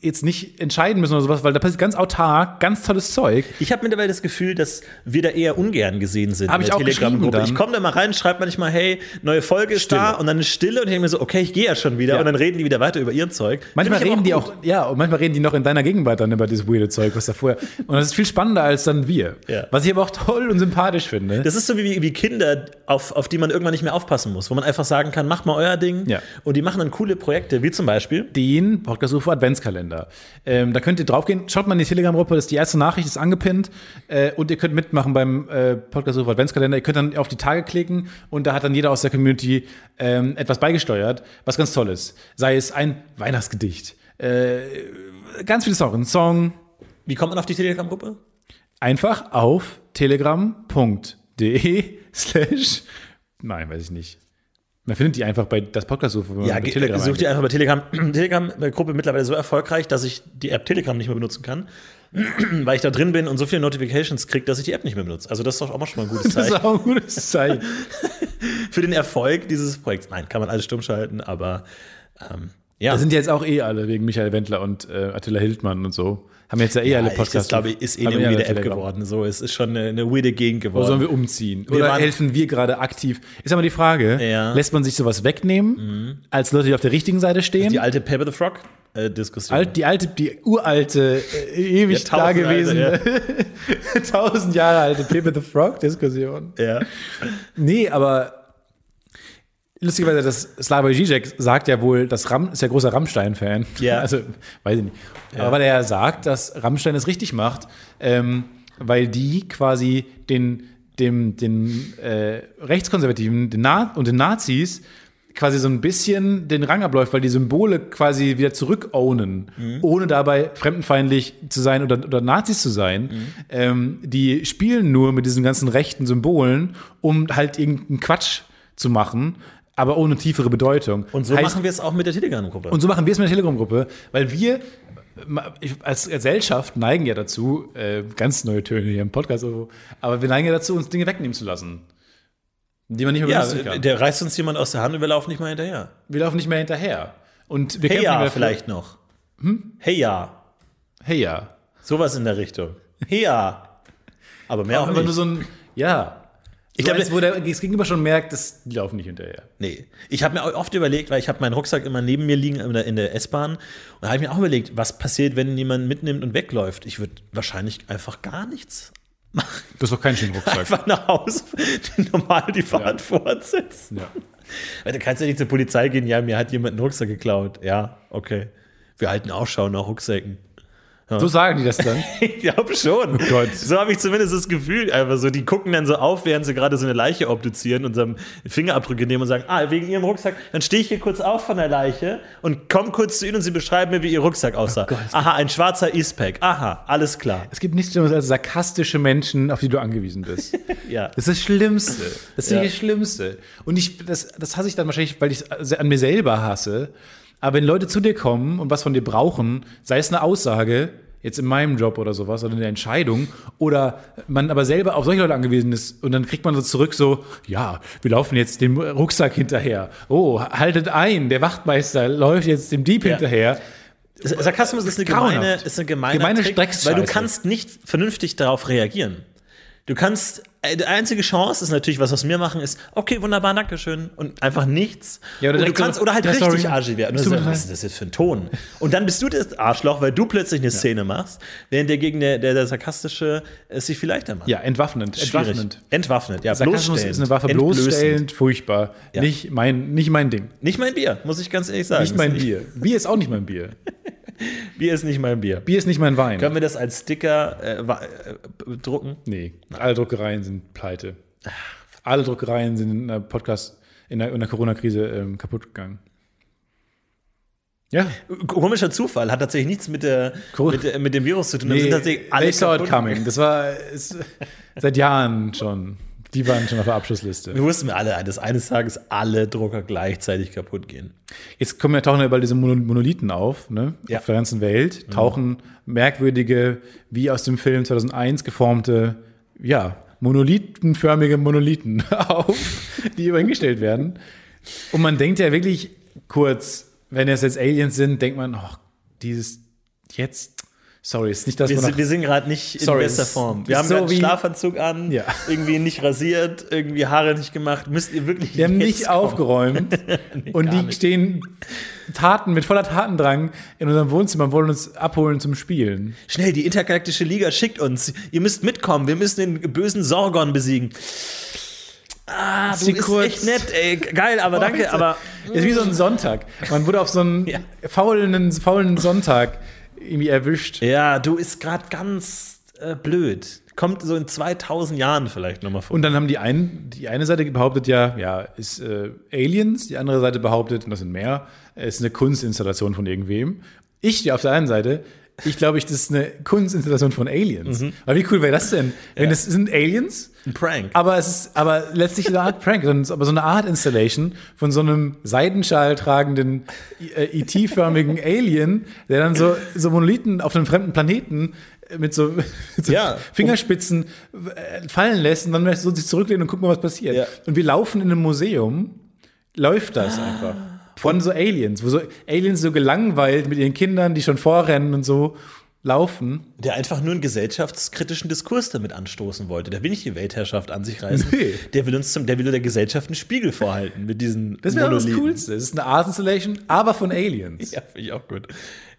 jetzt nicht entscheiden müssen oder sowas, weil da passiert ganz autark, ganz tolles Zeug. Ich habe mittlerweile das Gefühl, dass wir da eher ungern gesehen sind. Habe ich auch Telegram-Gruppe. Ich komme da mal rein, schreibe manchmal, hey, neue Folge ist da, und dann ist Stille und ich denke mir so, okay, ich gehe ja schon wieder, und dann reden die wieder weiter über ihr Zeug. Manchmal reden die noch in deiner Gegenwart dann über dieses weirde Zeug, was da vorher. Und das ist viel spannender als dann wir. Ja. Was ich aber auch toll und sympathisch finde. Das ist so wie Kinder, auf die man irgendwann nicht mehr aufpassen muss, wo man einfach sagen kann, macht mal euer Ding. Ja. Und die machen dann coole Projekte, wie zum Beispiel den Podcast-UFO-Adventskalender. Da könnt ihr draufgehen, schaut mal in die Telegram-Gruppe, das ist die erste Nachricht, ist angepinnt. Und ihr könnt mitmachen beim Podcast-UFO-Adventskalender. Ihr könnt dann auf die Tage klicken und da hat dann jeder aus der Community etwas beigesteuert, was ganz toll ist. Sei es ein Weihnachtsgedicht. Ganz viele Songs. Ein Song. Wie kommt man auf die Telegram-Gruppe? Einfach auf telegram.de/ Nein, weiß ich nicht. Man findet die einfach bei das Podcast-UFO. Ja, bei Telegram sucht die einfach bei Telegram. Telegram-Gruppe mittlerweile so erfolgreich, dass ich die App Telegram nicht mehr benutzen kann, weil ich da drin bin und so viele Notifications kriege, dass ich die App nicht mehr benutze. Also das ist doch auch schon mal ein gutes Zeichen. Das ist auch ein gutes Zeichen. für den Erfolg dieses Projekts. Nein, kann man alles stumm schalten, aber ja. Da sind ja jetzt auch alle wegen Michael Wendler und Attila Hildmann und so. Haben jetzt ja alle Podcasts. Das, glaube ich, ist eine weirde App geworden. So, es ist schon eine weirde Gegend geworden. Wo sollen wir umziehen? Oder helfen wir gerade aktiv? Ist aber die Frage, lässt man sich sowas wegnehmen, als Leute, die auf der richtigen Seite stehen? Die alte Pepper the Frog Diskussion. Die uralte, ewig da gewesen, 1000 Jahre alte Pepper the Frog Diskussion. Ja. Nee, aber lustigerweise, das Slavoj Žižek sagt ja wohl, dass ist ja großer Rammstein-Fan. Ja. Also, weiß ich nicht. Ja. Aber weil er sagt, dass Rammstein es richtig macht, weil die quasi den Rechtskonservativen und den Nazis quasi so ein bisschen den Rang abläuft, weil die Symbole quasi wieder zurückownen, ohne dabei fremdenfeindlich zu sein oder Nazis zu sein. Die spielen nur mit diesen ganzen rechten Symbolen, um halt irgendeinen Quatsch zu machen, aber ohne tiefere Bedeutung. Und so machen wir es auch mit der Telegram-Gruppe. Und so machen wir es mit der Telegram-Gruppe, weil wir als Gesellschaft neigen ja dazu, ganz neue Töne hier im Podcast, aber wir neigen ja dazu, uns Dinge wegnehmen zu lassen, die man nicht mehr benutzen kann. Der reißt uns jemand aus der Hand und wir laufen nicht mehr hinterher. Und wir kämpfen nicht mehr vielleicht noch. Hey ja. Sowas in der Richtung. Hey ja. Aber mehr auch nicht. Nur so ein ja. Ich glaube, wo das Gegenüber schon merkt, die laufen nicht hinterher. Nee. Ich habe mir oft überlegt, weil ich habe meinen Rucksack immer neben mir liegen in der S-Bahn. Und habe ich mir auch überlegt, was passiert, wenn jemand mitnimmt und wegläuft? Ich würde wahrscheinlich einfach gar nichts machen. Du hast doch keinen schönen Rucksack. Einfach nach Hause, normal die Fahrt fortsetzen. Ja. Weil du kannst ja nicht zur Polizei gehen, ja, mir hat jemand einen Rucksack geklaut. Ja, okay. Wir halten Ausschau nach Rucksäcken. Ja. So sagen die das dann? Ich glaube schon. Oh Gott. So habe ich zumindest das Gefühl. Einfach so, die gucken dann so auf, während sie gerade so eine Leiche obduzieren und so Fingerabdrücke nehmen und sagen, wegen ihrem Rucksack, dann stehe ich hier kurz auf von der Leiche und komme kurz zu ihnen und sie beschreiben mir, wie ihr Rucksack aussah. Oh Gott, ein schwarzer Eastpack. Aha, alles klar. Es gibt nichts Schlimmes als sarkastische Menschen, auf die du angewiesen bist. Ja. Das ist das Schlimmste. Das ist das Schlimmste. Und das hasse ich dann wahrscheinlich, weil ich es an mir selber hasse. Aber wenn Leute zu dir kommen und was von dir brauchen, sei es eine Aussage, jetzt in meinem Job oder sowas, oder eine Entscheidung, oder man aber selber auf solche Leute angewiesen ist und dann kriegt man so zurück wir laufen jetzt dem Rucksack hinterher. Oh, haltet ein, der Wachtmeister läuft jetzt dem Dieb hinterher. Sarkasmus ist eine gemeine Trick, weil du kannst nicht vernünftig darauf reagieren. Die einzige Chance ist natürlich, was wir machen, ist, okay, wunderbar, Dankeschön und einfach nichts. Ja, oder du kannst, oder halt richtig arschig werden. Was ist das jetzt für ein Ton? Und dann bist du das Arschloch, weil du plötzlich eine Szene machst, während der Sarkastische es sich viel leichter macht. Ja, entwaffnend, ja, Sarkasmus ist eine Waffe, bloßstellend, furchtbar. Ja. Nicht mein Ding. Nicht mein Bier, muss ich ganz ehrlich sagen. Nicht mein Bier. Bier ist auch nicht mein Bier. Bier ist nicht mein Bier. Bier ist nicht mein Wein. Können wir das als Sticker drucken? Nee. Nein. Alle Druckereien sind pleite. Alle Druckereien sind in der Corona-Krise kaputt gegangen. Ja. Komischer Zufall. Hat tatsächlich nichts mit dem Virus zu tun. Nee, sind tatsächlich alle kaputt. Coming. Das war seit Jahren schon. Die waren schon auf der Abschlussliste. Wir wussten alle, dass eines Tages alle Drucker gleichzeitig kaputt gehen. Jetzt tauchen ja überall diese Monolithen auf, ne? Ja. Auf der ganzen Welt. Tauchen merkwürdige, wie aus dem Film 2001 geformte, monolithenförmige Monolithen auf, die überhingestellt werden. Und man denkt ja wirklich kurz, wenn es jetzt Aliens sind, denkt man, Sorry, ist nicht das, wir sind gerade nicht in bester Form. Wir haben so einen Schlafanzug an, irgendwie nicht rasiert, irgendwie Haare nicht gemacht. Müsst ihr wirklich Wir haben nicht kommen. Aufgeräumt. Und die stehen mit voller Tatendrang in unserem Wohnzimmer und wollen uns abholen zum Spielen. Schnell, die intergalaktische Liga schickt uns. Ihr müsst mitkommen, wir müssen den bösen Sorgon besiegen. Du bist echt nett, ey. Geil, aber danke. Aber ist wie so ein Sonntag. Man wurde auf so einen faulen Sonntag irgendwie erwischt. Ja, du ist gerade ganz blöd. Kommt so in 2000 Jahren vielleicht nochmal vor. Und dann haben die eine Seite behauptet, ist Aliens, die andere Seite behauptet, und das sind mehr, ist eine Kunstinstallation von irgendwem. Ich auf der einen Seite, das ist eine Kunstinstallation von Aliens. Aber wie cool wäre das denn? Wenn es sind Aliens, ein Prank. Aber es ist letztlich eine Art Prank, aber so eine Art Installation von so einem Seidenschal tragenden ET-förmigen Alien, der dann so Monolithen auf einem fremden Planeten mit so Fingerspitzen fallen lässt und dann so sich zurücklehnen und gucken, was passiert. Ja. Und wir laufen in einem Museum, läuft das einfach. Von so Aliens, wo so Aliens so gelangweilt mit ihren Kindern, die schon vorrennen und so laufen. Der einfach nur einen gesellschaftskritischen Diskurs damit anstoßen wollte. Der will nicht die Weltherrschaft an sich reißen. Nee. Der will der Gesellschaft einen Spiegel vorhalten mit diesen. Das wäre das Coolste. Das ist eine Art Installation, aber von Aliens. Ja, finde ich auch gut.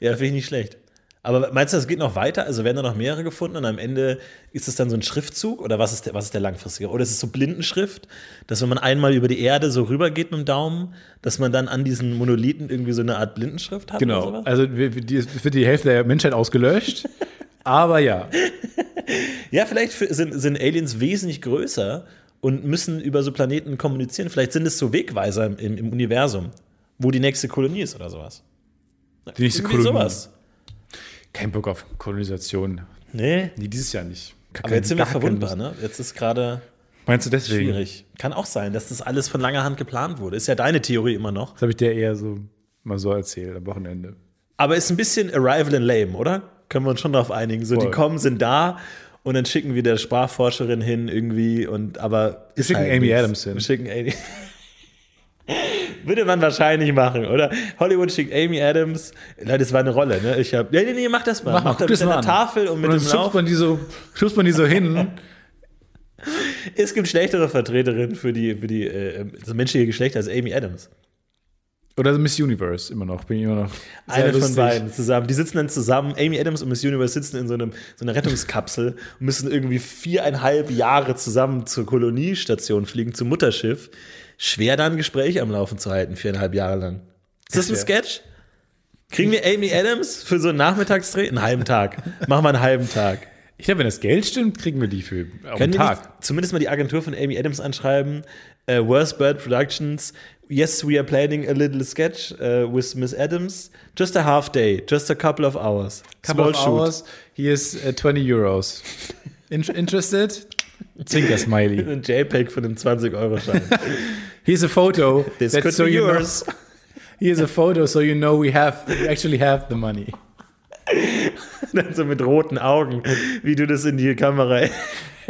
Ja, finde ich nicht schlecht. Aber meinst du, das geht noch weiter? Also werden da noch mehrere gefunden und am Ende ist das dann so ein Schriftzug? Oder was ist der langfristige? Oder ist es so Blindenschrift, dass wenn man einmal über die Erde so rübergeht mit dem Daumen, dass man dann an diesen Monolithen irgendwie so eine Art Blindenschrift hat? Genau, oder also wird die Hälfte der Menschheit ausgelöscht. Aber ja. Ja, vielleicht sind Aliens wesentlich größer und müssen über so Planeten kommunizieren. Vielleicht sind es so Wegweiser im Universum, wo die nächste Kolonie ist oder sowas. Die nächste Kolonie. Sowas. Kein Bock auf Kolonisation. Nee, dieses Jahr nicht. Aber jetzt sind wir verwundbar, ne? Jetzt ist gerade. Meinst du deswegen? Schwierig. Kann auch sein, dass das alles von langer Hand geplant wurde. Ist ja deine Theorie immer noch. Das habe ich dir eher so mal so erzählt am Wochenende. Aber ist ein bisschen Arrival in Lame, oder? Können wir uns schon darauf einigen. So, voll. Die kommen, sind da und dann schicken wir der Sprachforscherin hin irgendwie. Und aber ist wir schicken halt Amy nichts. Adams hin. Wir schicken Amy. Würde man wahrscheinlich machen, oder? Hollywood schickt Amy Adams. Nein, das war eine Rolle, ne? Ich hab. Nee, mach das mal. Mach das mit einer Tafel und mit dem Lauf. Schubst man die so hin. Es gibt schlechtere Vertreterinnen für die das menschliche Geschlecht als Amy Adams. Oder Miss Universe bin ich immer noch. Eine lustig. Von beiden zusammen. Die sitzen dann zusammen, Amy Adams und Miss Universe sitzen in so einer Rettungskapsel und müssen irgendwie 4,5 Jahre zusammen zur Koloniestation fliegen, zum Mutterschiff. Schwer da ein Gespräch am Laufen zu halten, 4,5 Jahre lang. Ist das ein Sketch? Kriegen wir Amy Adams für so einen Nachmittagsdreh? Einen halben Tag. Machen wir einen halben Tag. Ich glaube, wenn das Geld stimmt, kriegen wir die für einen Tag. Können wir zumindest mal die Agentur von Amy Adams anschreiben? Worst Bird Productions. Yes, we are planning a little sketch with Miss Adams. Just a half day. Just a couple of hours. Small shoot. Here's 20 Euros. Interested? Zinker-Smiley. Ein JPEG von einem 20-Euro-Schein. Here's a photo. This could so be yours. You know, here's a photo, so you know we actually have the money. Dann so mit roten Augen, wie du das in die Kamera.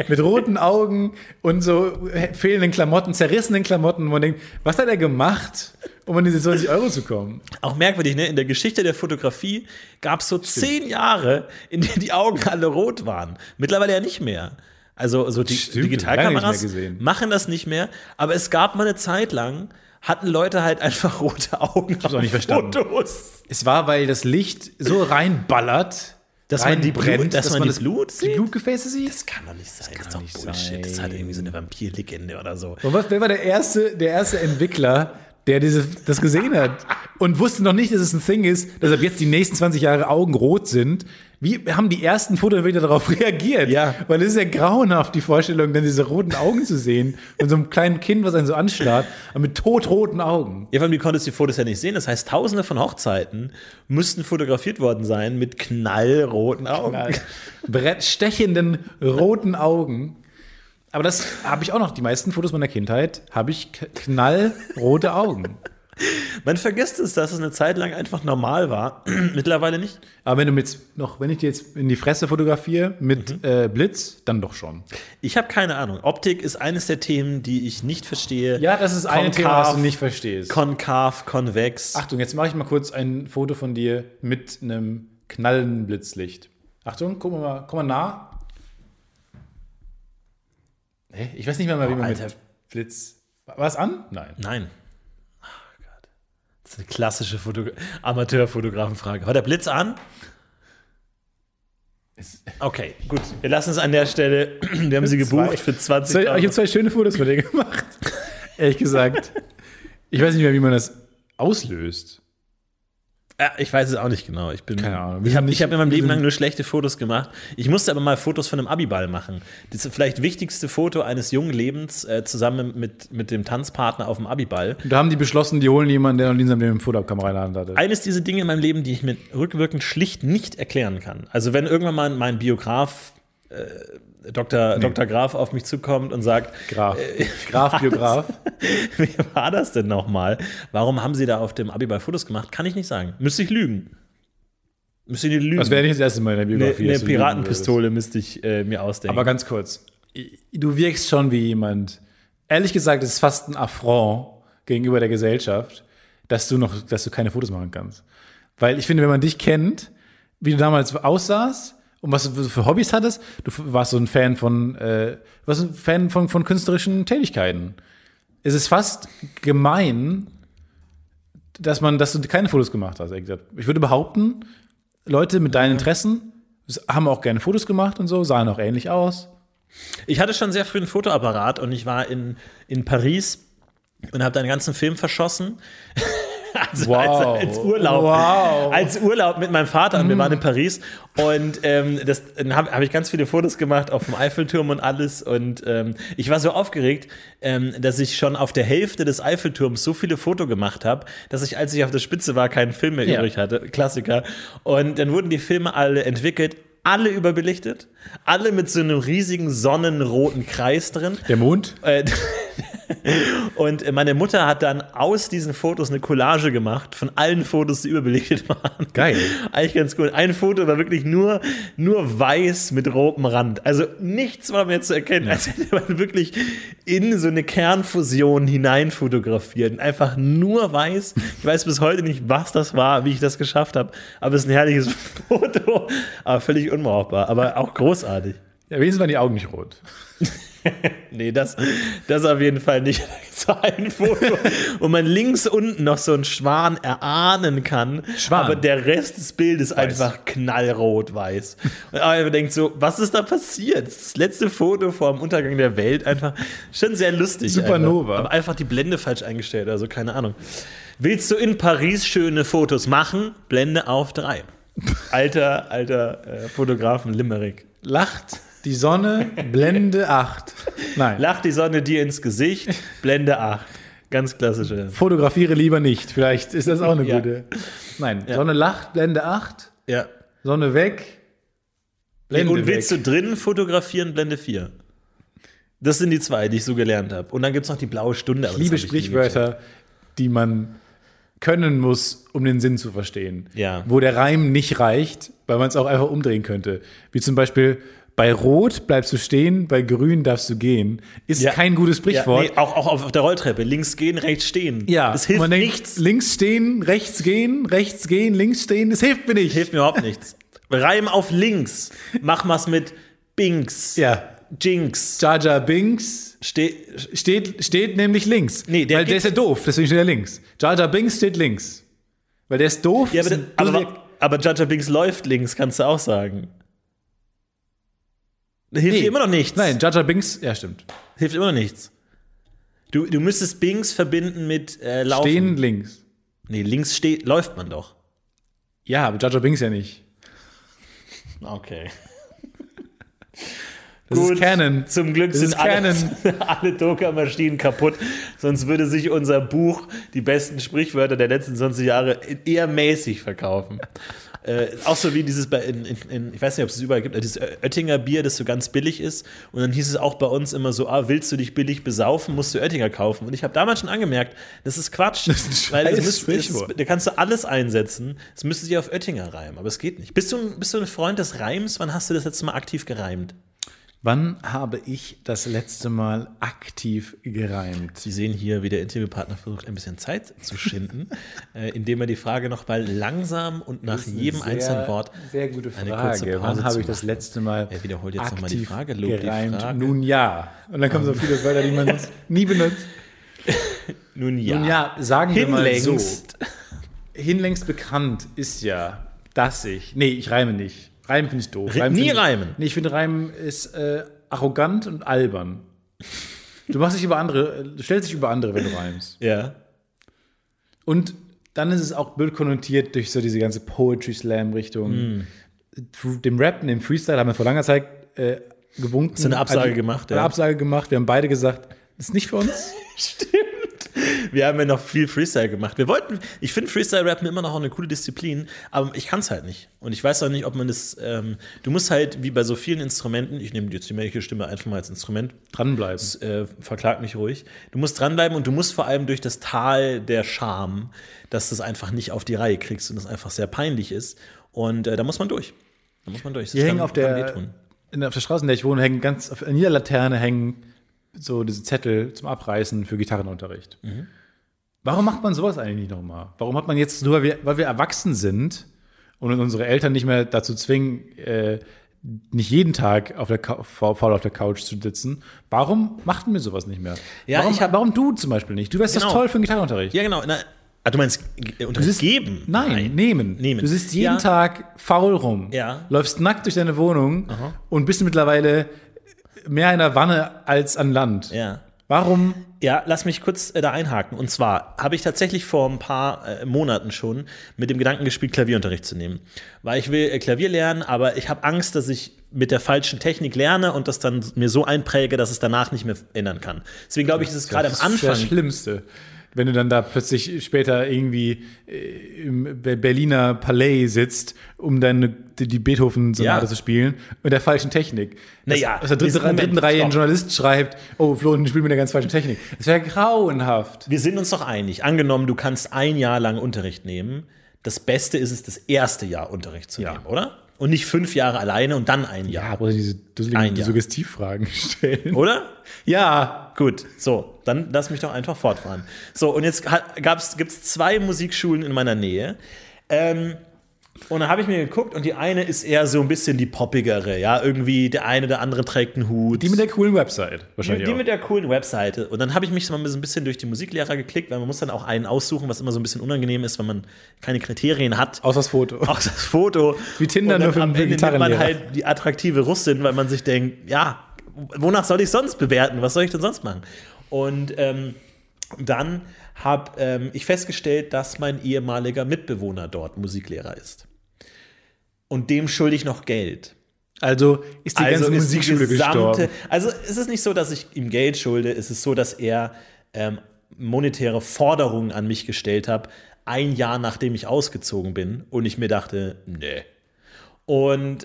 Mit roten Augen und so fehlenden Klamotten, zerrissenen Klamotten. Man denkt, was hat er gemacht, um an diese 20 Euro zu kommen? Auch merkwürdig, ne? In der Geschichte der Fotografie gab es so 10 Jahre, in denen die Augen alle rot waren. Mittlerweile ja nicht mehr. Also so Digitalkameras machen das nicht mehr. Aber es gab mal eine Zeit lang, hatten Leute halt einfach rote Augen auf Fotos. Es war, weil das Licht so reinballert, dass man die Blutgefäße sieht. Das kann doch nicht sein. Das ist doch Bullshit. Sein. Das hat irgendwie so eine Vampirlegende oder so. Und wer war der erste Entwickler, der das gesehen hat und wusste noch nicht, dass es ein Thing ist, dass ab jetzt die nächsten 20 Jahre Augen rot sind? Wie haben die ersten Fotoentwickler darauf reagiert? Ja. Weil es ist ja grauenhaft, die Vorstellung, dann diese roten Augen zu sehen von so einem kleinen Kind, was einen so anstarrt, aber mit totroten Augen. Ja, vor allem, du konntest die Fotos ja nicht sehen. Das heißt, Tausende von Hochzeiten müssten fotografiert worden sein mit knallroten Augen. Stechenden roten Augen. Aber das habe ich auch noch. Die meisten Fotos meiner Kindheit habe ich knallrote Augen. Man vergisst es, dass es eine Zeit lang einfach normal war. Mittlerweile nicht. Aber wenn ich dir jetzt in die Fresse fotografiere mit Blitz, dann doch schon. Ich habe keine Ahnung. Optik ist eines der Themen, die ich nicht verstehe. Ja, das ist ein Thema, was du nicht verstehst. Konkav, konvex. Achtung, jetzt mache ich mal kurz ein Foto von dir mit einem knallenden Blitzlicht. Achtung, guck mal nah. Hey, ich weiß nicht mehr, wie man mit Blitz. War es an? Nein. Das ist eine klassische Amateurfotografenfrage. War der Blitz an? Okay, gut. Wir lassen es an der Stelle. Wir haben sie gebucht für 20 Euro. Ich habe 2 schöne Fotos von dir gemacht. Ehrlich gesagt. Ich weiß nicht mehr, wie man das auslöst. Ja, ich weiß es auch nicht genau. Keine Ahnung. Ich hab in meinem Leben lang nur schlechte Fotos gemacht. Ich musste aber mal Fotos von einem Abiball machen. Das vielleicht wichtigste Foto eines jungen Lebens zusammen mit dem Tanzpartner auf dem Abiball. Und da haben die beschlossen, die holen jemanden, der noch nie eine Fotokamera in der Hand hatte. Eines dieser Dinge in meinem Leben, die ich mir rückwirkend schlicht nicht erklären kann. Also wenn irgendwann mal mein Biograf Dr. Graf auf mich zukommt und sagt: Graf, Biograf. Wie war das denn nochmal? Warum haben Sie da auf dem Abiball Fotos gemacht? Kann ich nicht sagen. Müsste ich lügen. Müsste ich nicht lügen. Das wäre nicht das erste Mal in der Biografie. Eine Piratenpistole müsste ich mir ausdenken. Aber ganz kurz. Du wirkst schon wie jemand. Ehrlich gesagt, es ist fast ein Affront gegenüber der Gesellschaft, dass du keine Fotos machen kannst. Weil ich finde, wenn man dich kennt, wie du damals aussahst und was du für Hobbys hattest, du warst so ein Fan von künstlerischen Tätigkeiten. Es ist fast gemein, dass du keine Fotos gemacht hast. Ich würde behaupten, Leute mit deinen Interessen haben auch gerne Fotos gemacht und so, sahen auch ähnlich aus. Ich hatte schon sehr früh einen Fotoapparat und ich war in Paris und habe den ganzen Film verschossen. Also wow. als Urlaub. Wow. Als Urlaub mit meinem Vater und wir waren in Paris. Und dann habe ich ganz viele Fotos gemacht auf dem Eiffelturm und alles. Und ich war so aufgeregt, dass ich schon auf der Hälfte des Eiffelturms so viele Fotos gemacht habe, dass ich, als ich auf der Spitze war, keinen Film mehr übrig hatte. Klassiker. Und dann wurden die Filme alle entwickelt. Alle überbelichtet, alle mit so einem riesigen sonnenroten Kreis drin. Der Mond. Und meine Mutter hat dann aus diesen Fotos eine Collage gemacht von allen Fotos, die überbelichtet waren. Geil. Eigentlich ganz cool. Ein Foto war wirklich nur weiß mit rotem Rand. Also nichts war mehr zu erkennen, als hätte man wirklich in so eine Kernfusion hineinfotografiert. Und einfach nur weiß. Ich weiß bis heute nicht, was das war, wie ich das geschafft habe. Aber es ist ein herrliches Foto. Aber völlig unbrauchbar. Aber auch großartig. Ja, wenigstens waren die Augen nicht rot. Nee, das auf jeden Fall nicht. So ein Foto, wo man links unten noch so einen Schwan erahnen kann. Aber der Rest des Bildes weiß. Einfach knallrot-weiß. Und man denkt so, was ist da passiert? Das letzte Foto vor dem Untergang der Welt. Einfach schon sehr lustig. Supernova. Einfach. Aber einfach die Blende falsch eingestellt. Also keine Ahnung. Willst du in Paris schöne Fotos machen? Blende auf 3. Alter Fotografen-Limerick. Lacht die Sonne, Blende 8. Nein. Lacht die Sonne dir ins Gesicht, Blende 8. Ganz klassische. Fotografiere lieber nicht. Vielleicht ist das auch eine gute. Nein, Sonne lacht, Blende 8. Ja. Sonne weg, Blende weg. Und willst du drinnen fotografieren, Blende 4. Das sind die zwei, die ich so gelernt habe. Und dann gibt es noch die blaue Stunde. Ich liebe Sprichwörter, die man können muss, um den Sinn zu verstehen. Ja. Wo der Reim nicht reicht, weil man es auch einfach umdrehen könnte. Wie zum Beispiel, bei Rot bleibst du stehen, bei Grün darfst du gehen. Ist kein gutes Sprichwort. Ja, nee, auch auf der Rolltreppe. Links gehen, rechts stehen. Ja, das hilft nichts. Links stehen, rechts gehen, links stehen. Das hilft mir nicht. Hilft mir überhaupt nichts. Reim auf links. Mach mal's mit Binks. Ja. Jinx. Jaja Binks steht nämlich links. Nee, weil der ist ja doof, deswegen steht er links. Jaja Binks steht links. Weil der ist doof. Ja, aber Jaja Binks läuft links, kannst du auch sagen. Hilft dir immer noch nichts. Nein, Jaja Binks, ja stimmt. Hilft immer noch nichts. Du müsstest Binks verbinden mit Laufen. Stehen links. Nee, links steht, läuft man doch. Ja, aber Jaja Binks ja nicht. Okay. Das Gut, ist Canon. Zum Glück das sind alle Druckermaschinen kaputt. Sonst würde sich unser Buch Die besten Sprichwörter der letzten 20 Jahre eher mäßig verkaufen. Auch so wie dieses, ich weiß nicht, ob es überall gibt, dieses Oettinger Bier, das so ganz billig ist. Und dann hieß es auch bei uns immer so, willst du dich billig besaufen, musst du Oettinger kaufen. Und ich habe damals schon angemerkt, das ist Quatsch. Das ist weil da kannst du alles einsetzen. Das müsste sich auf Oettinger reimen, aber es geht nicht. Bist du ein Freund des Reims? Wann hast du das letzte Mal aktiv gereimt? Wann habe ich das letzte Mal aktiv gereimt? Sie sehen hier, wie der Interviewpartner versucht, ein bisschen Zeit zu schinden, indem er die Frage nochmal langsam und nach jedem einzelnen Wort sehr gute Frage. Eine kurze Pause Wann habe ich das letzte Mal er wiederholt jetzt nochmal die Frage, lobt gereimt? Die Frage. Nun ja. Und dann kommen so viele Wörter, die man sonst nie benutzt. Nun ja. Nun ja, sagen hinlängst. Wir mal so. Hinlängst bekannt ist ja, dass ich... Nee, ich reime nicht. Reimen finde ich doof. Reimen. Nee, ich finde, Reimen ist arrogant und albern. Du stellst dich über andere, wenn du reimst. Ja. Und dann ist es auch blöd konnotiert durch so diese ganze Poetry-Slam-Richtung. Dem Rappen, dem Freestyle haben wir vor langer Zeit gewunken. Hast du eine Absage gemacht? Eine Absage gemacht. Wir haben beide gesagt, das ist nicht für uns. Stimmt. Wir haben ja noch viel Freestyle gemacht. Ich finde Freestyle-Rappen immer noch eine coole Disziplin, aber ich kann es halt nicht. Und ich weiß auch nicht, ob man das, du musst halt, wie bei so vielen Instrumenten, ich nehme jetzt die männliche Stimme einfach mal als Instrument. Dranbleiben. Das, verklag mich ruhig. Du musst dranbleiben und du musst vor allem durch das Tal der Scham, dass du es einfach nicht auf die Reihe kriegst und es einfach sehr peinlich ist. Und da muss man durch. Da muss man durch. Hier hängen auf der Straße, in der ich wohne, hängen ganz, an jeder Laterne hängen so diese Zettel zum Abreißen für Gitarrenunterricht. Mhm. Warum macht man sowas eigentlich nicht nochmal? Warum hat man jetzt nur, weil wir erwachsen sind und unsere Eltern nicht mehr dazu zwingen, nicht jeden Tag faul auf der Couch zu sitzen. Warum machten wir sowas nicht mehr? Ja, warum du zum Beispiel nicht? Du wärst genau. Das toll für einen Gitarrenunterricht. Ja, genau. Du meinst Unterricht geben? Nein, nehmen. Du sitzt jeden Tag faul rum, läufst nackt durch deine Wohnung und bist mittlerweile mehr in der Wanne als an Land. Ja. Warum? Ja, lass mich kurz da einhaken. Und zwar habe ich tatsächlich vor ein paar Monaten schon mit dem Gedanken gespielt, Klavierunterricht zu nehmen. Weil ich will Klavier lernen, aber ich habe Angst, dass ich mit der falschen Technik lerne und das dann mir so einpräge, dass es danach nicht mehr ändern kann. Deswegen glaube ich, ist es gerade am Anfang. Das ist das Schlimmste. Wenn du dann da plötzlich später irgendwie im Berliner Palais sitzt, um die Beethoven-Sonate zu spielen, mit der falschen Technik. Naja. Aus der dritten Reihe ein Journalist schreibt, oh, Flo, den spielt mit der ganz falschen Technik. Das wäre grauenhaft. Wir sind uns doch einig. Angenommen, du kannst ein Jahr lang Unterricht nehmen. Das Beste ist es, das erste Jahr Unterricht zu nehmen, oder? Und nicht 5 Jahre alleine und dann ein Jahr. Ja, aber diese Suggestivfragen stellen. Oder? Ja. Gut, so, dann lass mich doch einfach fortfahren. So, und jetzt gibt's 2 Musikschulen in meiner Nähe. Und dann habe ich mir geguckt und die eine ist eher so ein bisschen die poppigere. Ja, irgendwie der eine oder andere trägt einen Hut. Die mit der coolen Website wahrscheinlich. Die mit der coolen Webseite. Und dann habe ich mich mal so ein bisschen durch die Musiklehrer geklickt, weil man muss dann auch einen aussuchen, was immer so ein bisschen unangenehm ist, wenn man keine Kriterien hat. Außer das Foto. Wie Tinder nur für Gitarrenlehrer. Man halt die attraktive Russin, weil man sich denkt, ja, wonach soll ich sonst bewerten? Was soll ich denn sonst machen? Und dann habe ich festgestellt, dass mein ehemaliger Mitbewohner dort Musiklehrer ist. Und dem schulde ich noch Geld. Also ist die ganze Musikschule gestorben. Also es ist nicht so, dass ich ihm Geld schulde. Es ist so, dass er monetäre Forderungen an mich gestellt hat, ein Jahr nachdem ich ausgezogen bin. Und ich mir dachte, nee. Und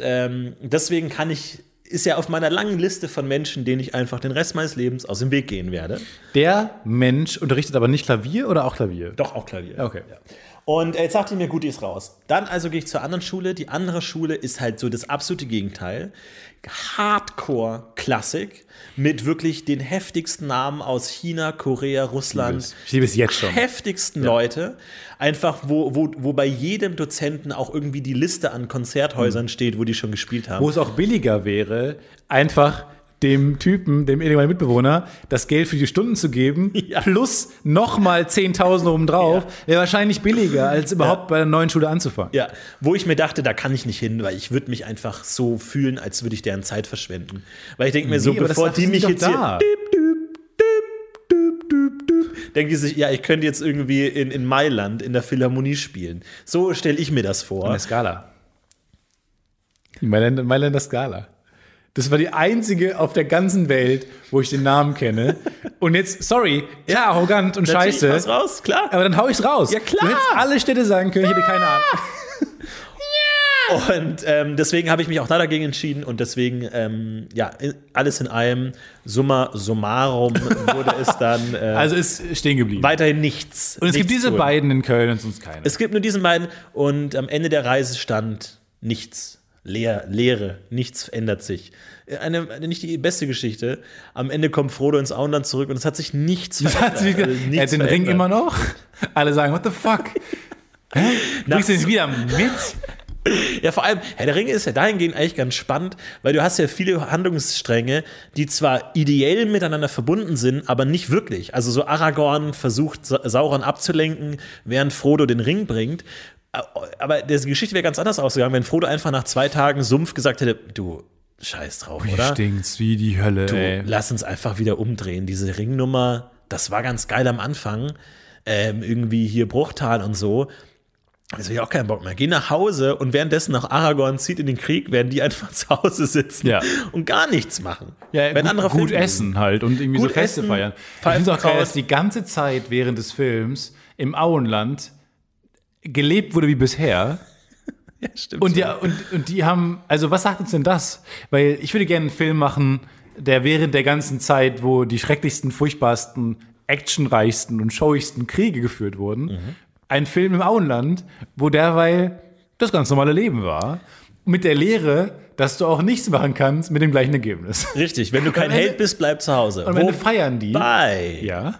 deswegen ist ja auf meiner langen Liste von Menschen, denen ich einfach den Rest meines Lebens aus dem Weg gehen werde. Der Mensch unterrichtet aber nicht Klavier oder auch Klavier? Doch, auch Klavier. Okay. Ja. Und jetzt dachte ich mir, gut, die ist raus. Dann also gehe ich zur anderen Schule. Die andere Schule ist halt so das absolute Gegenteil. Hardcore-Klassik mit wirklich den heftigsten Namen aus China, Korea, Russland. Ich liebe es jetzt schon. Heftigsten Leute. Einfach, wo bei jedem Dozenten auch irgendwie die Liste an Konzerthäusern steht, wo die schon gespielt haben. Wo es auch billiger wäre, einfach dem ehemaligen Mitbewohner, das Geld für die Stunden zu geben, plus nochmal 10.000 obendrauf, wäre wahrscheinlich billiger, als überhaupt bei der neuen Schule anzufangen. Ja, wo ich mir dachte, da kann ich nicht hin, weil ich würde mich einfach so fühlen, als würde ich deren Zeit verschwenden. Weil ich denke mir so, bevor die mich jetzt hier denken die sich, ja, ich könnte jetzt irgendwie in Mailand in der Philharmonie spielen. So stelle ich mir das vor. In der Skala. In Mailänder Skala. Das war die einzige auf der ganzen Welt, wo ich den Namen kenne. Und jetzt, sorry, ja, arrogant und natürlich scheiße. Natürlich, raus, klar. Aber dann hau ich's raus. Ja, klar. Du hättest alle Städte sagen können, ich hätte keine Ahnung. Ja. Und deswegen habe ich mich auch da dagegen entschieden. Und deswegen, alles in allem, summa summarum wurde es dann also ist stehen geblieben. Weiterhin nichts. Und es gibt diese beiden in Köln und sonst keine. Es gibt nur diesen beiden. Und am Ende der Reise stand nichts. Leere, nichts ändert sich. Nicht die beste Geschichte. Am Ende kommt Frodo ins Auenland zurück und es hat sich nichts verändert. Er hat den Ring immer noch. Alle sagen, what the fuck? Bringst du ihn wieder mit? Ja, vor allem, der Ring ist ja dahingehend eigentlich ganz spannend, weil du hast ja viele Handlungsstränge, die zwar ideell miteinander verbunden sind, aber nicht wirklich. Also so Aragorn versucht, Sauron abzulenken, während Frodo den Ring bringt. Aber die Geschichte wäre ganz anders ausgegangen, wenn Frodo einfach nach 2 Tagen Sumpf gesagt hätte, du, scheiß drauf, oder? Du stinkst wie die Hölle, ey. Lass uns einfach wieder umdrehen. Diese Ringnummer, das war ganz geil am Anfang. Irgendwie hier Bruchtal und so. Also habe ich auch keinen Bock mehr. Geh nach Hause und währenddessen nach Aragorn zieht in den Krieg, werden die einfach zu Hause sitzen und gar nichts machen. Ja, gut essen halt und irgendwie so Feste feiern. Ich finde es auch geil, dass die ganze Zeit während des Films im Auenland gelebt wurde wie bisher. Ja, stimmt. Und die haben, also was sagt uns denn das? Weil ich würde gerne einen Film machen, der während der ganzen Zeit, wo die schrecklichsten, furchtbarsten, actionreichsten und showigsten Kriege geführt wurden, ein Film im Auenland, wo derweil das ganz normale Leben war. Mit der Lehre, dass du auch nichts machen kannst mit dem gleichen Ergebnis. Richtig, wenn du kein Held bist, bleib zu Hause. Und wenn feiern die. Ja.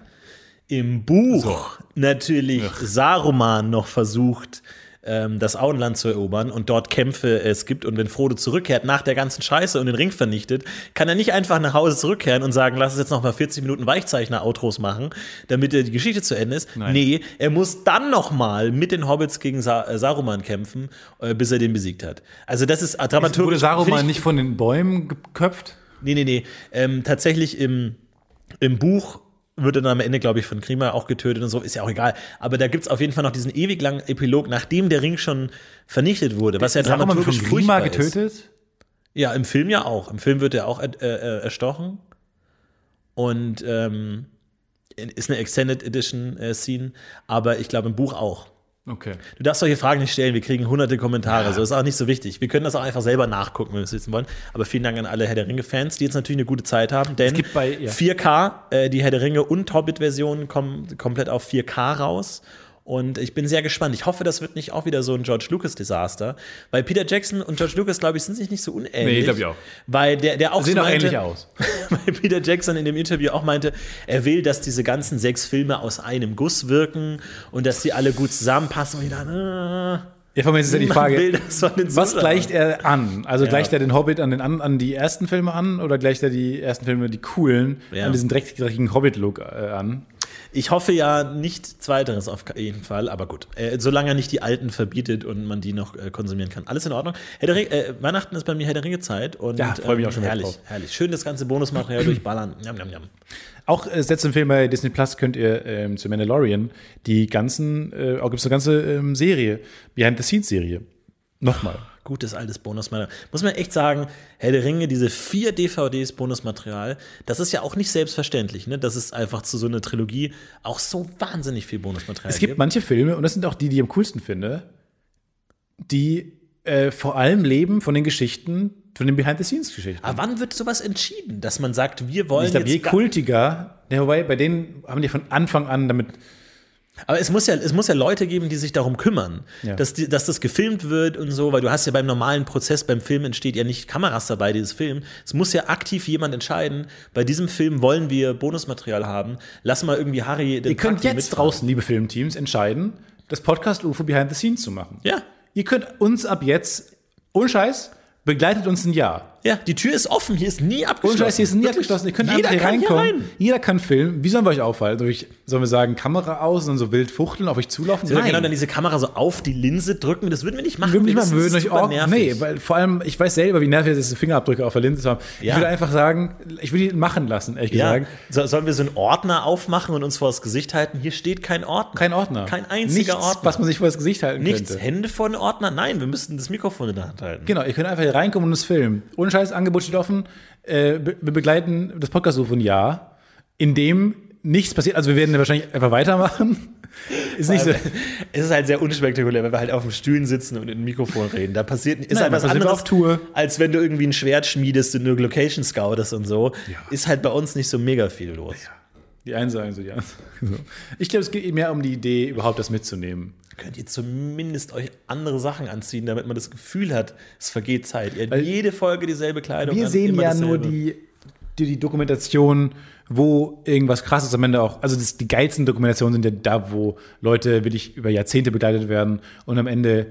Im Buch natürlich Saruman noch versucht, das Auenland zu erobern und dort Kämpfe es gibt. Und wenn Frodo zurückkehrt nach der ganzen Scheiße und den Ring vernichtet, kann er nicht einfach nach Hause zurückkehren und sagen, lass uns jetzt noch mal 40 Minuten Weichzeichner-Outros machen, damit die Geschichte zu Ende ist. Nein. Nee, er muss dann noch mal mit den Hobbits gegen Saruman kämpfen, bis er den besiegt hat. Also das ist dramaturgisch. Wurde Saruman nicht von den Bäumen geköpft? Nee. Tatsächlich im Buch wird dann am Ende, glaube ich, von Grima auch getötet und so, ist ja auch egal. Aber da gibt es auf jeden Fall noch diesen ewig langen Epilog, nachdem der Ring schon vernichtet wurde, was ja dramaturgisch von Grima getötet ist. Ja, im Film ja auch. Im Film wird er auch erstochen. Und ist eine Extended Edition Scene, aber ich glaube im Buch auch. Okay. Du darfst solche Fragen nicht stellen, wir kriegen hunderte Kommentare, so ist auch nicht so wichtig. Wir können das auch einfach selber nachgucken, wenn wir es wissen wollen. Aber vielen Dank an alle Herr der Ringe-Fans, die jetzt natürlich eine gute Zeit haben, denn es gibt bei 4K, die Herr der Ringe und Hobbit-Versionen kommen komplett auf 4K raus. Und ich bin sehr gespannt. Ich hoffe, das wird nicht auch wieder so ein George-Lucas-Desaster. Weil Peter Jackson und George Lucas, glaube ich, sind sich nicht so unähnlich. Nee, glaube ich auch. Weil der auch sehen so meinte, auch ähnlich aus. Weil Peter Jackson in dem Interview auch meinte, er will, dass diese ganzen 6 Filme aus einem Guss wirken und dass die alle gut zusammenpassen. Und ich dachte, ja, vor allem ist ja die Frage, was gleicht er an? Also gleicht er den Hobbit an die ersten Filme an oder gleicht er die ersten Filme, die coolen, an diesen dreckigen Hobbit-Look an? Ich hoffe ja nicht Zweiteres auf jeden Fall, aber gut. Solange er nicht die alten verbietet und man die noch konsumieren kann. Alles in Ordnung. Weihnachten ist bei mir Herr der Ringe-Zeit. Ja, freue mich auch schon herrlich, drauf. Herrlich. Schön das ganze Bonusmaterial durchballern. Njam, njam, njam. Auch selbst im Film bei Disney Plus könnt ihr zu Mandalorian auch gibt es eine ganze Serie, Behind-the-Scenes-Serie. Nochmal. Gutes altes Bonusmaterial. Muss man echt sagen, Herr der Ringe, diese 4 DVDs Bonusmaterial, das ist ja auch nicht selbstverständlich, ne? Dass es einfach zu so einer Trilogie auch so wahnsinnig viel Bonusmaterial gibt. Es gibt manche Filme, und das sind auch die ich am coolsten finde, die vor allem leben von den Geschichten, von den Behind-the-Scenes-Geschichten. Aber wann wird sowas entschieden, dass man sagt, wir wollen jetzt... Je kultiger, wobei bei denen haben die von Anfang an damit... Aber es muss ja Leute geben, die sich darum kümmern, dass das gefilmt wird und so, weil du hast ja beim normalen Prozess, beim Film entsteht ja nicht Kameras dabei, dieses Film. Es muss ja aktiv jemand entscheiden, bei diesem Film wollen wir Bonusmaterial haben, lass mal irgendwie Harry den Ihr könnt jetzt mitfahren. Draußen, liebe Filmteams, entscheiden, das Podcast UFO Behind the Scenes zu machen. Ja. Ihr könnt uns ab jetzt, ohne Scheiß, begleitet uns ein Jahr. Ja, die Tür ist offen, hier ist nie abgeschlossen. Ohne Scheiß, hier ist nie abgeschlossen. Ihr könnt einfach hier reinkommen. Hier rein. Jeder kann filmen. Wie sollen wir euch auffallen? Sollen wir sagen, Kamera aus und so wild fuchteln, auf euch zulaufen? Nein. Genau, dann diese Kamera so auf die Linse drücken. Das würden wir nicht machen. Würden euch auch nervig. Nee, weil vor allem, ich weiß selber, wie nervig es ist, Fingerabdrücke auf der Linse zu haben. Ja. Ich würde einfach sagen, ich würde die machen lassen, ehrlich gesagt. Sollen wir so einen Ordner aufmachen und uns vor das Gesicht halten? Hier steht kein Ordner. Kein Ordner. Kein einziger Ordner. Was man sich vor das Gesicht halten könnte. Nichts. Hände vor den Ordner? Nein, wir müssten das Mikrofon in der Hand halten. Genau, ihr könnt einfach hier reinkommen und uns filmen. Ohne Scheiß, Angebot steht offen. Wir begleiten das Podcast-UFO ein Jahr, in dem nichts passiert. Also wir werden wahrscheinlich einfach weitermachen. Es ist halt sehr unspektakulär, weil wir halt auf den Stühlen sitzen und in dem Mikrofon reden. Da ist halt was anderes auf Tour, als wenn du irgendwie ein Schwert schmiedest und eine Location scoutest und so. Ja. Ist halt bei uns nicht so mega viel los. Ja. Die einen sagen so, ja. Ich glaube, es geht mehr um die Idee, überhaupt das mitzunehmen. Könnt ihr zumindest euch andere Sachen anziehen, damit man das Gefühl hat, es vergeht Zeit. Ihr habt jede Folge dieselbe Kleidung. Wir sehen ja dasselbe. Nur die Dokumentation, wo irgendwas Krasses am Ende auch. Also die geilsten Dokumentationen sind ja da, wo Leute wirklich über Jahrzehnte begleitet werden und am Ende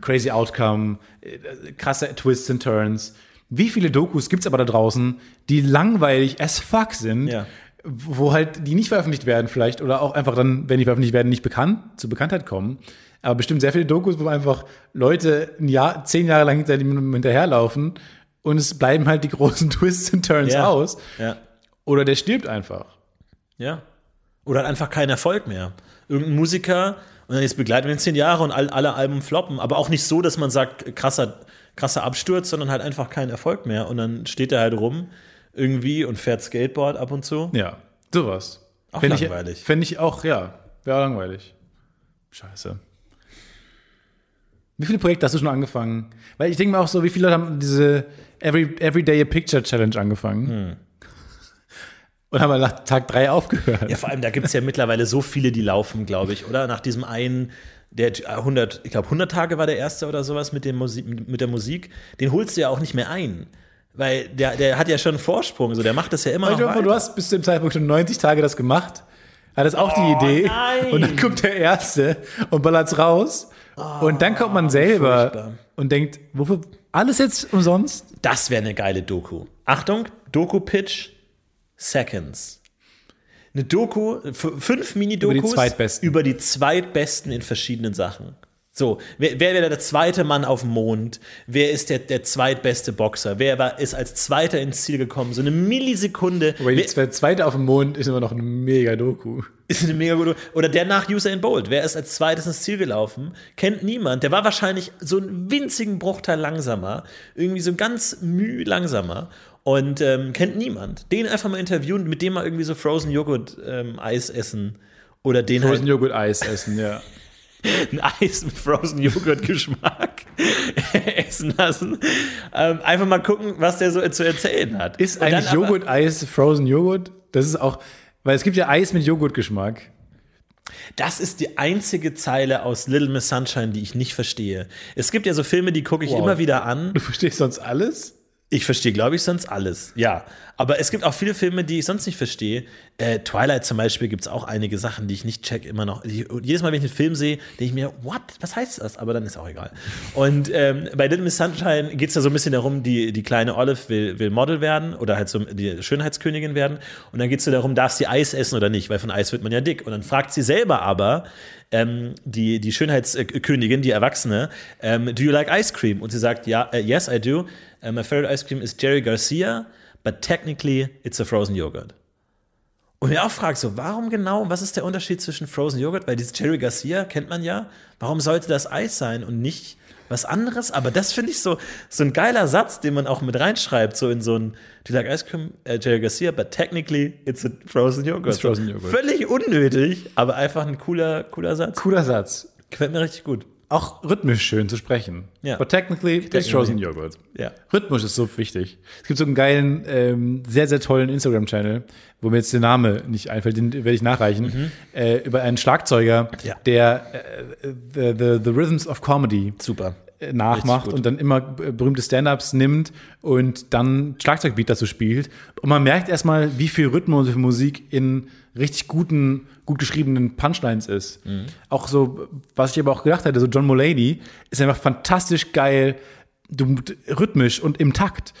crazy Outcome, krasse Twists and Turns. Wie viele Dokus gibt es aber da draußen, die langweilig as fuck sind? Ja. Wo halt die nicht veröffentlicht werden vielleicht oder auch einfach dann, wenn die veröffentlicht werden, nicht bekannt, zur Bekanntheit kommen. Aber bestimmt sehr viele Dokus, wo einfach Leute 10 Jahre lang hinterherlaufen und es bleiben halt die großen Twists und Turns aus. Ja. Oder der stirbt einfach. Ja. Oder hat einfach keinen Erfolg mehr. Irgendein Musiker, und dann jetzt begleiten wir ihn 10 Jahre und alle Alben floppen. Aber auch nicht so, dass man sagt, krasser Absturz, sondern halt einfach keinen Erfolg mehr. Und dann steht er halt rum irgendwie und fährt Skateboard ab und zu. Ja, sowas. Auch langweilig. Fände ich auch, ja. Wäre langweilig. Scheiße. Wie viele Projekte hast du schon angefangen? Weil ich denke mir auch so, wie viele Leute haben diese Everyday a Picture Challenge angefangen? Und haben nach Tag 3 aufgehört. Ja, vor allem, da gibt es ja mittlerweile so viele, die laufen, glaube ich, oder? Nach diesem einen, der 100, ich glaube 100 Tage war der erste oder sowas mit der Musik, den holst du ja auch nicht mehr ein. Weil der hat ja schon einen Vorsprung, so, der macht das ja immer noch weiter. Du hast bis zu dem Zeitpunkt schon 90 Tage das gemacht, hattest auch die Idee, nein. Und dann kommt der Erste und ballert's raus. Und dann kommt man selber furchtbar. Und denkt, wofür alles jetzt umsonst? Das wäre eine geile Doku. Achtung, Doku-Pitch Seconds. Eine Doku, 5 Mini-Dokus über die Zweitbesten in verschiedenen Sachen. So, wer wäre der zweite Mann auf dem Mond? Wer ist der zweitbeste Boxer? Wer ist als Zweiter ins Ziel gekommen? So eine Millisekunde. Aber der Zweite auf dem Mond ist immer noch eine Mega-Doku. Ist eine Mega-Doku. Oder der nach Usain Bolt. Wer ist als Zweites ins Ziel gelaufen? Kennt niemand. Der war wahrscheinlich so einen winzigen Bruchteil langsamer. Irgendwie so ganz müh langsamer. Und kennt niemand. Den einfach mal interviewen, mit dem mal irgendwie so Frozen-Joghurt-Eis essen. Oder den Frozen-Joghurt-Eis essen, ja. Ein Eis mit Frozen-Joghurt-Geschmack essen lassen. Einfach mal gucken, was der so zu erzählen hat. Ist eigentlich Joghurt-Eis Frozen-Joghurt? Das ist auch, weil es gibt ja Eis mit Joghurt-Geschmack. Das ist die einzige Zeile aus Little Miss Sunshine, die ich nicht verstehe. Es gibt ja so Filme, die gucke ich immer wieder an. Du verstehst sonst alles? Ich verstehe, glaube ich, sonst alles, ja. Aber es gibt auch viele Filme, die ich sonst nicht verstehe. Twilight zum Beispiel, gibt es auch einige Sachen, die ich nicht check, immer noch. Jedes Mal, wenn ich einen Film sehe, denke ich mir, what? Was heißt das? Aber dann ist auch egal. Und bei Little Miss Sunshine geht es da so ein bisschen darum, die kleine Olive will Model werden oder halt so die Schönheitskönigin werden. Und dann geht es so darum, darf sie Eis essen oder nicht? Weil von Eis wird man ja dick. Und dann fragt sie selber aber, die Schönheitskönigin, die Erwachsene, do you like ice cream? Und sie sagt, ja, yes, I do. My favorite ice cream is Jerry Garcia, but technically it's a frozen yogurt. Und ich auch frage so, warum genau, was ist der Unterschied zwischen Frozen Yogurt, weil dieses Jerry Garcia kennt man ja, warum sollte das Eis sein und nicht was anderes? Aber das finde ich so ein geiler Satz, den man auch mit reinschreibt, so in so ein, do you like ice cream, Jerry Garcia, but technically it's a frozen yogurt. It's frozen yogurt. Völlig unnötig, aber einfach ein cooler Satz. Cooler Satz. Gefällt mir richtig gut. Auch rhythmisch schön zu sprechen. Ja. But technically, it's frozen yogurt. Ja. Rhythmisch ist so wichtig. Es gibt so einen geilen, sehr, sehr tollen Instagram-Channel, wo mir jetzt der Name nicht einfällt, den werde ich nachreichen, über einen Schlagzeuger, der the Rhythms of Comedy nachmacht und dann immer berühmte Stand-Ups nimmt und dann Schlagzeugbeat dazu spielt. Und man merkt erstmal, wie viel Rhythmus und Musik in richtig gut geschriebenen Punchlines ist. Mhm. Auch so, was ich aber auch gedacht hätte, so John Mulaney ist einfach fantastisch geil, rhythmisch und im Takt.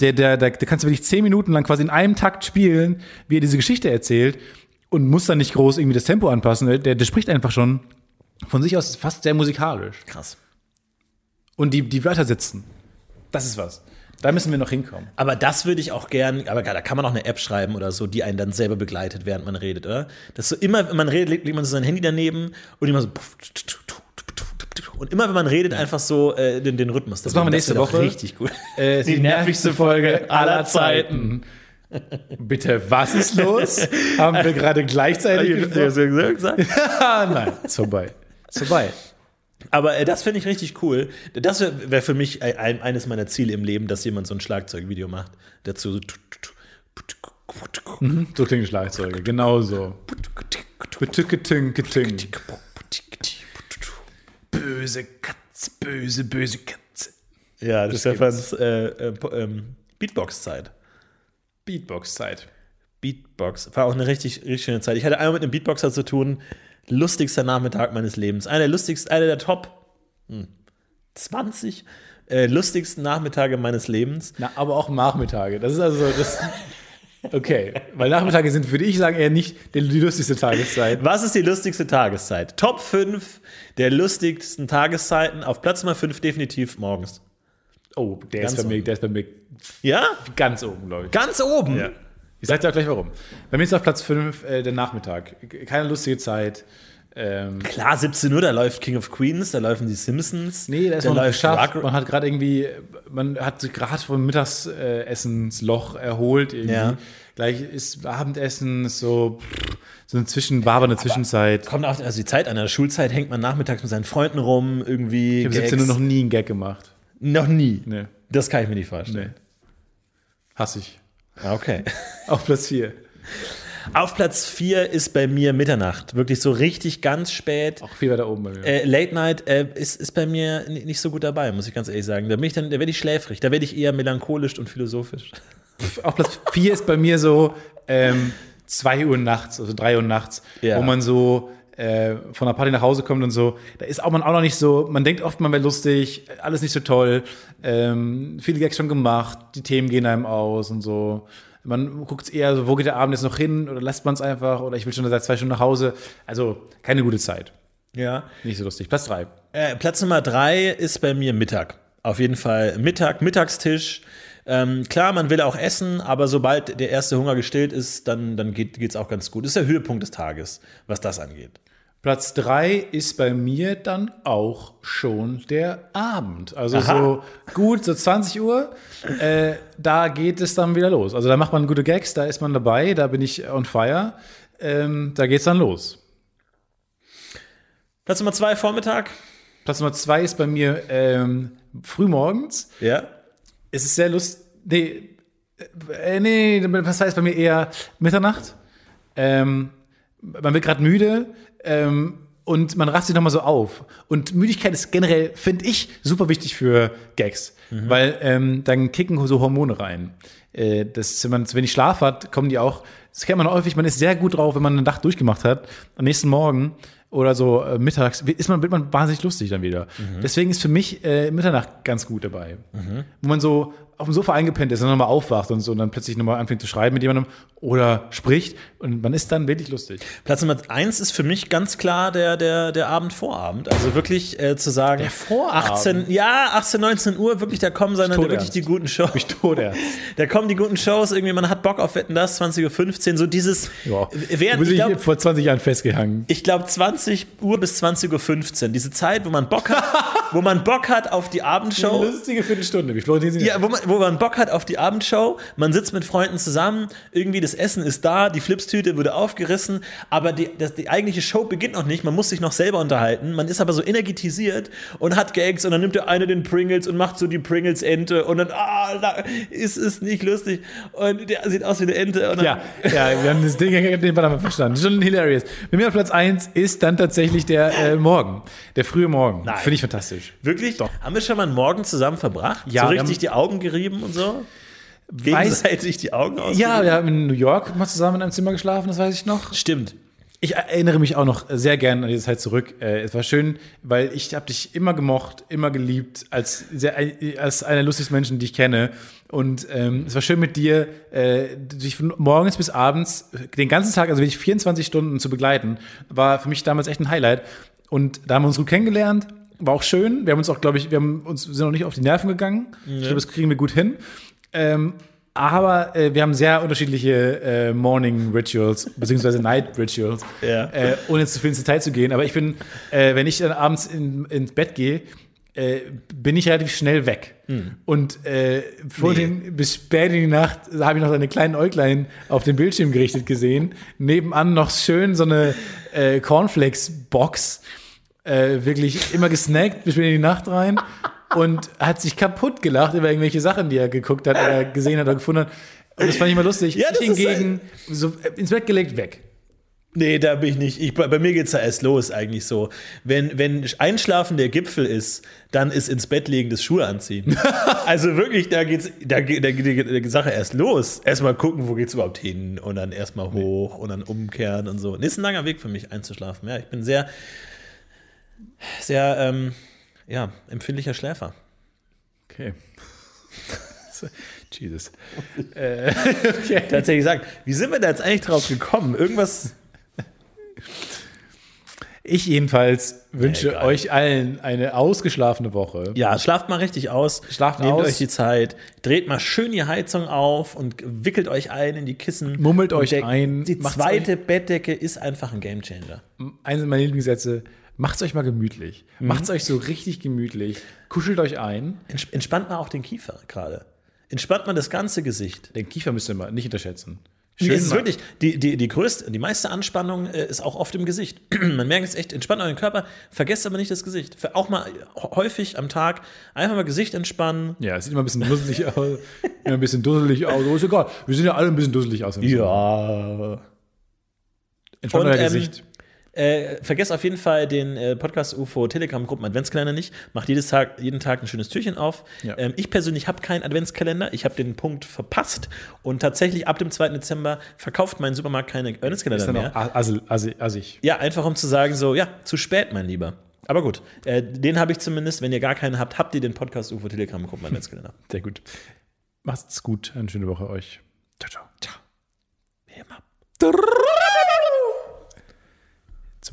Der kannst du wirklich 10 Minuten lang quasi in einem Takt spielen, wie er diese Geschichte erzählt und muss dann nicht groß irgendwie das Tempo anpassen. Der spricht einfach schon von sich aus fast sehr musikalisch. Krass. Und die Wörter sitzen. Das ist was. Da müssen wir noch hinkommen. Aber das würde ich auch gern, aber da kann man auch eine App schreiben oder so, die einen dann selber begleitet, während man redet, oder? Dass so immer, wenn man redet, legt man so sein Handy daneben und immer so. Und immer, wenn man redet, einfach so den Rhythmus. Das machen wir nächste Woche. Richtig gut. Die nervigste Folge aller Zeiten. Bitte, was ist los? Haben wir gerade gleichzeitig gesagt? Nein, ist vorbei. Ist vorbei. Aber das finde ich richtig cool. Das wäre für mich eines meiner Ziele im Leben, dass jemand so ein Schlagzeugvideo macht. Dazu so. So klingen Schlagzeuge, genau so. Böse Katze, böse, böse Katze. Ja, das ist Stefans Beatbox-Zeit. Beatbox. War auch eine richtig schöne Zeit. Ich hatte einmal mit einem Beatboxer zu tun. Lustigster Nachmittag meines Lebens. Einer der Top 20 lustigsten Nachmittage meines Lebens. Na, aber auch Nachmittage. Das ist also das. Okay, weil Nachmittage sind, würde ich sagen, eher nicht die lustigste Tageszeit. Was ist die lustigste Tageszeit? Top 5 der lustigsten Tageszeiten. Auf Platz Nummer 5 definitiv morgens. Oh, der ist bei mir. Ja? Ganz oben, glaube ich. Ganz oben? Ja. Ich sage dir auch gleich warum. Bei mir ist auf Platz 5 der Nachmittag. Keine lustige Zeit. Klar, 17 Uhr, da läuft King of Queens, da laufen die Simpsons. Nee, da ist man geschafft. Man hat gerade irgendwie, man hat sich gerade vom Mittagsessensloch erholt. Irgendwie. Ja. Gleich ist Abendessen, so, so eine wabernde Zwischenzeit. Kommt auch, also die Zeit an der Schulzeit hängt man nachmittags mit seinen Freunden rum, irgendwie. Ich habe 17 Uhr noch nie einen Gag gemacht. Noch nie? Nee. Das kann ich mir nicht vorstellen. Nee. Hasse ich. Okay. Auf Platz 4. Auf Platz 4 ist bei mir Mitternacht. Wirklich so richtig ganz spät. Auch viel weiter oben bei mir. Late Night ist bei mir nicht so gut dabei, muss ich ganz ehrlich sagen. Da werde ich schläfrig. Da werde ich eher melancholisch und philosophisch. Auf Platz 4 ist bei mir so 2 Uhr nachts, also 3 Uhr nachts, ja, wo man so von der Party nach Hause kommt und so. Da ist man auch noch nicht so, man denkt oft, man wäre lustig, alles nicht so toll. Viele Gags schon gemacht, die Themen gehen einem aus und so. Man guckt eher so, wo geht der Abend jetzt noch hin? Oder lässt man es einfach? Oder ich will schon seit 2 Stunden nach Hause. Also, keine gute Zeit. Ja. Nicht so lustig. Platz 3. Platz Nummer 3 ist bei mir Mittag. Auf jeden Fall Mittag, Mittagstisch. Klar, man will auch essen, aber sobald der erste Hunger gestillt ist, dann geht's auch ganz gut. Das ist der Höhepunkt des Tages, was das angeht. Platz 3 ist bei mir dann auch schon der Abend. Also so 20 Uhr, da geht es dann wieder los. Also da macht man gute Gags, da ist man dabei, da bin ich on fire. Da geht's dann los. Platz Nummer 2, Vormittag. Platz Nummer 2 ist bei mir frühmorgens. Ja. Es ist sehr lustig. Nee, Platz 2 ist bei mir eher Mitternacht. Man wird gerade müde. Und man rafft sich nochmal so auf. Und Müdigkeit ist generell, finde ich, super wichtig für Gags. Mhm. Weil dann kicken so Hormone rein. Dass, wenn man zu wenig Schlaf hat, kommen die auch. Das kennt man häufig. Man ist sehr gut drauf, wenn man eine Nacht durchgemacht hat. Am nächsten Morgen oder so mittags wird man wahnsinnig lustig dann wieder. Mhm. Deswegen ist für mich Mitternacht ganz gut dabei. Mhm. Wo man so auf dem Sofa eingepennt ist und nochmal aufwacht und so und dann plötzlich nochmal anfängt zu schreiben mit jemandem oder spricht und man ist dann wirklich lustig. Platz Nummer 1 ist für mich ganz klar der Abendvorabend. Also wirklich zu sagen, der Vorabend. 18, 19 Uhr, wirklich, da kommen wirklich die guten Shows. Ich da kommen die guten Shows, irgendwie, man hat Bock auf Wetten, das, 20.15 Uhr, so dieses. Ja. Ich vor 20 Jahren festgehangen. Ich glaube 20 Uhr bis 20.15 Uhr, diese Zeit, wo man Bock hat, auf die Abendshow. Eine lustige Viertelstunde, wie Florentin Sie wo man Bock hat auf die Abendshow, man sitzt mit Freunden zusammen, irgendwie das Essen ist da, die Flipstüte wurde aufgerissen, aber die eigentliche Show beginnt noch nicht, man muss sich noch selber unterhalten, man ist aber so energetisiert und hat Gags und dann nimmt der eine den Pringles und macht so die Pringles-Ente und dann ist es nicht lustig und der sieht aus wie eine Ente. Und ja, wir haben das Ding nebeneinander verstanden, schon hilarious. Bei mir auf Platz 1 ist dann tatsächlich der Morgen, der frühe Morgen. Finde ich fantastisch. Wirklich? Doch. Haben wir schon mal einen Morgen zusammen verbracht? Ja, so richtig die Augen gerieben und so? Gegenseitig die Augen ausgerieben? Ja, wir haben in New York mal zusammen in einem Zimmer geschlafen, das weiß ich noch. Stimmt. Ich erinnere mich auch noch sehr gern an diese Zeit zurück. Es war schön, weil ich habe dich immer gemocht, immer geliebt, als einer der lustigsten Menschen, die ich kenne. Und es war schön mit dir, dich von morgens bis abends, den ganzen Tag, also wirklich 24 Stunden zu begleiten, war für mich damals echt ein Highlight. Und da haben wir uns gut kennengelernt. War auch schön. Wir haben uns auch, glaube ich, sind noch nicht auf die Nerven gegangen. Ja. Ich glaube, das kriegen wir gut hin. Aber wir haben sehr unterschiedliche Morning Rituals, beziehungsweise Night Rituals, ja. Ohne jetzt zu viel ins Detail zu gehen. Aber ich bin, wenn ich dann abends ins Bett gehe, bin ich relativ schnell weg. Mhm. Und bis spät in die Nacht habe ich noch seine kleinen Äuglein auf den Bildschirm gerichtet gesehen. Nebenan noch schön so eine Cornflakes-Box. Wirklich immer gesnackt bis in die Nacht rein und hat sich kaputt gelacht über irgendwelche Sachen, die er geguckt hat oder gesehen hat oder gefunden hat. Und das fand ich immer lustig. Ja, ich hingegen so ins Bett gelegt, weg. Nee, da bin ich nicht. Bei mir geht's ja erst los eigentlich so. Wenn Einschlafen der Gipfel ist, dann ist ins Bett legen das Schuhe anziehen. Also wirklich, da geht die Sache erst los. Erstmal gucken, wo geht's überhaupt hin und dann erstmal hoch und dann umkehren und so. Das ist ein langer Weg für mich einzuschlafen. Ja, ich bin sehr empfindlicher Schläfer. Okay. Jesus. Okay. Tatsächlich gesagt, wie sind wir da jetzt eigentlich drauf gekommen? Irgendwas. Ich jedenfalls wünsche euch allen eine ausgeschlafene Woche. Ja, schlaft mal richtig aus. Nehmt euch die Zeit. Dreht mal schön die Heizung auf und wickelt euch ein in die Kissen. Mummelt euch ein. Die zweite Bettdecke ist einfach ein Gamechanger. Eines meiner Lieblingssätze. Macht's euch mal gemütlich. Mhm. Macht's euch so richtig gemütlich. Kuschelt euch ein. Entspannt mal auch den Kiefer gerade. Entspannt mal das ganze Gesicht. Den Kiefer müsst ihr mal nicht unterschätzen. Nee, es ist wirklich, die meiste Anspannung ist auch oft im Gesicht. Man merkt es echt, entspannt euren Körper, vergesst aber nicht das Gesicht. Auch mal häufig am Tag einfach mal Gesicht entspannen. Ja, es sieht immer ein bisschen dusselig aus. Immer ein bisschen dusselig aus. Oh, ist egal, wir sind ja alle ein bisschen dusselig aus. Ja. Entspannt euer Gesicht. Vergesst auf jeden Fall den Podcast UFO Telegram-Gruppen Adventskalender nicht. Macht jeden Tag ein schönes Türchen auf. Ja. Ich persönlich habe keinen Adventskalender. Ich habe den Punkt verpasst. Und tatsächlich ab dem 2. Dezember verkauft mein Supermarkt keine Adventskalender mehr. Assig. Ja, einfach um zu sagen so, ja, zu spät, mein Lieber. Aber gut, den habe ich zumindest. Wenn ihr gar keinen habt, habt ihr den Podcast UFO Telegram-Gruppen Adventskalender. Sehr gut. Macht's gut. Eine schöne Woche euch. Ciao, ciao. Ciao. Wie immer. It's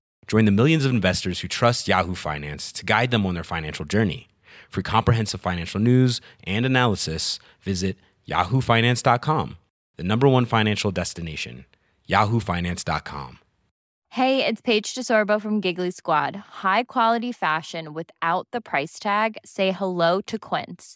Join the millions of investors who trust Yahoo Finance to guide them on their financial journey. For comprehensive financial news and analysis, visit yahoofinance.com, the #1 financial destination, yahoofinance.com. Hey, it's Paige DeSorbo from Giggly Squad. High quality fashion without the price tag. Say hello to Quince.